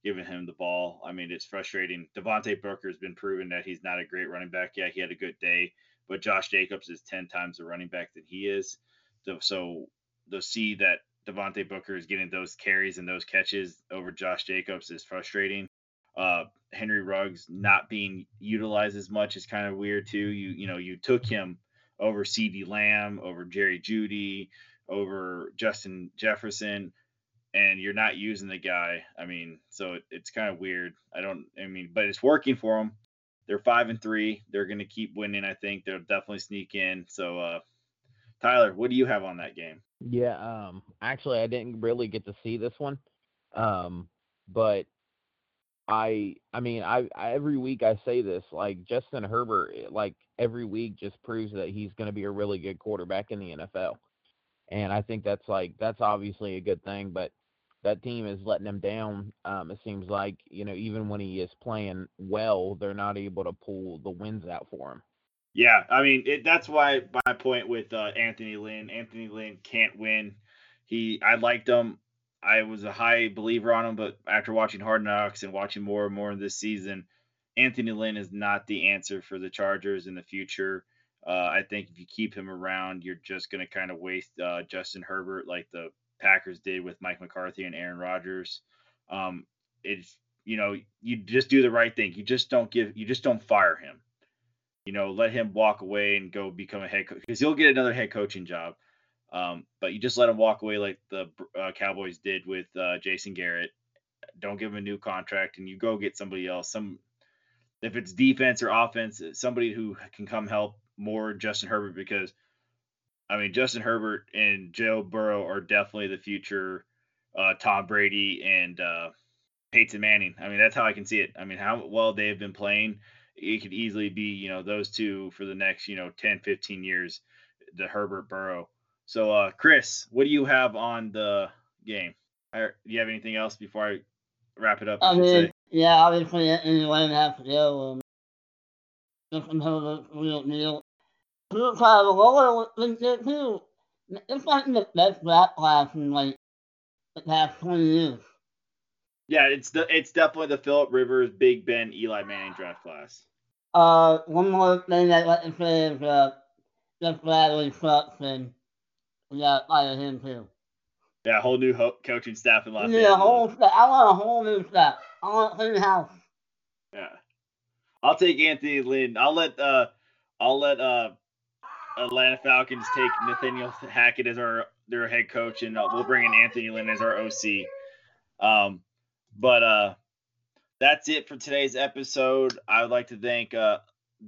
giving him the ball. I mean, it's frustrating. Devontae Booker has been proven that he's not a great running back. Yeah, he had a good day. But Josh Jacobs is ten times the running back that he is. So to see that Devontae Booker is getting those carries and those catches over Josh Jacobs is frustrating. Uh, Henry Ruggs not being utilized as much is kind of weird too. You you know, you took him over CeeDee Lamb, over Jerry Jeudy, over Justin Jefferson, and you're not using the guy. I mean, so it, it's kind of weird. I don't, I mean, but it's working for him. They're five and three. They're going to keep winning. I think they'll definitely sneak in. So, uh, Tyler, what do you have on that game? Yeah. Um, actually, I didn't really get to see this one. Um, but I, I mean, I, I, every week I say this, like Justin Herbert, like every week just proves that he's going to be a really good quarterback in the N F L. And I think that's like, that's obviously a good thing, but that team is letting him down. Um, it seems like, you know, even when he is playing well, they're not able to pull the wins out for him. Yeah, I mean, it, that's why my point with uh, Anthony Lynn. Anthony Lynn can't win. He, I liked him. I was a high believer on him, but after watching Hard Knocks and watching more and more this season, Anthony Lynn is not the answer for the Chargers in the future. Uh, I think if you keep him around, you're just going to kind of waste uh, Justin Herbert like the Packers did with Mike McCarthy and Aaron Rodgers. Um, it's, you know, you just do the right thing. You just don't give, you just don't fire him. You know, let him walk away and go become a head coach because he'll get another head coaching job. Um, but you just let him walk away like the uh, Cowboys did with uh, Jason Garrett. Don't give him a new contract and you go get somebody else. Some, if it's defense or offense, somebody who can come help more Justin Herbert, because I mean, Justin Herbert and Joe Burrow are definitely the future uh, Tom Brady and uh, Peyton Manning. I mean, that's how I can see it. I mean, how well they've been playing, it could easily be, you know, those two for the next, you know, ten, fifteen years, the Herbert Burrow. So, uh, Chris, what do you have on the game? Do you have anything else before I wrap it up? I, I mean, say? yeah, obviously, anyone has to go. Justin Herbert's real deal. Drew Carr, the lower was there too. It's like the best draft class in like the past twenty years. Yeah, it's the it's definitely the Phillip Rivers, Big Ben, Eli Manning draft class. Uh, one more thing I'd like to say is uh, Jeff Bradley sucks, and we gotta fire him too. Yeah, whole new ho- coaching staff in Los yeah, Angeles. Yeah, whole staff. I want a whole new staff. I want a clean house. Yeah, I'll take Anthony Lynn. I'll let uh, I'll let uh. Atlanta Falcons take Nathaniel Hackett as our their head coach, and uh, we'll bring in Anthony Lynn as our O C. Um, but uh, that's it for today's episode. I would like to thank uh,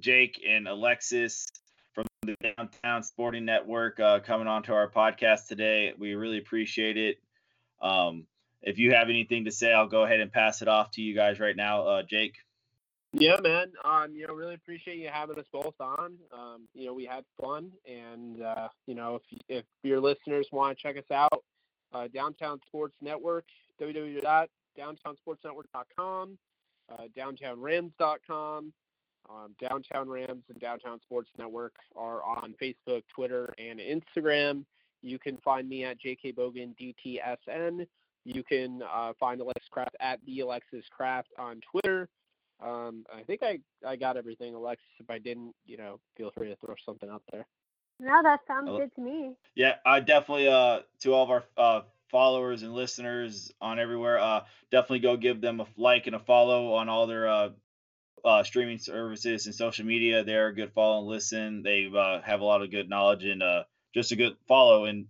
Jake and Alexis from the Downtown Sporting Network uh, coming on to our podcast today. We really appreciate it. Um, if you have anything to say, I'll go ahead and pass it off to you guys right now. Uh, Jake? Yeah, man. Um, you know, really appreciate you having us both on. Um, you know, we had fun, and uh, you know, if if your listeners want to check us out, uh, Downtown Sports Network, w w w dot downtown sports network dot com, uh, downtown rams dot com, um, Downtown Rams and Downtown Sports Network are on Facebook, Twitter, and Instagram. You can find me at J K Bogan D T S N. You can uh, find Alexis Craft at the Alexis Craft on Twitter. Um, I think I, I got everything, Alexis. If I didn't, you know, feel free to throw something out there. No, that sounds good to me. Yeah, I definitely, uh, to all of our uh, followers and listeners on everywhere, uh, definitely go give them a like and a follow on all their uh, uh, streaming services and social media. They're a good follow and listen. They uh, have a lot of good knowledge and uh, just a good follow and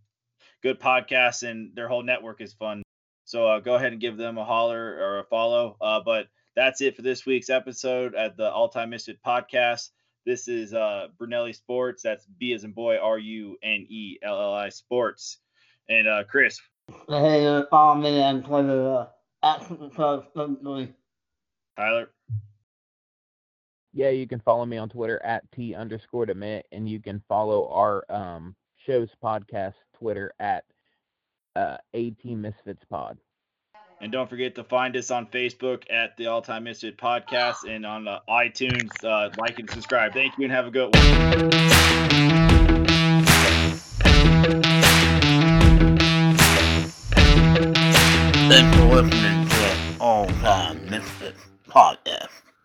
good podcasts, and their whole network is fun. So uh, go ahead and give them a holler or a follow. Uh, but that's it for this week's episode at the All Time Misfit Podcast. This is uh, Brunelli Sports. That's B as in boy, R U N E L L I Sports. And uh, Chris. Hey, uh, follow me on Twitter. Uh, Tyler. Yeah, you can follow me on Twitter at T underscore Demit. And you can follow our um, show's podcast Twitter at uh, AT Misfits Pod. And don't forget to find us on Facebook at the All Time Misfit Podcast, and on uh, iTunes. Uh, like and subscribe. Thank you and have a good one. Thanks for listening to the All Time Misfit Podcast.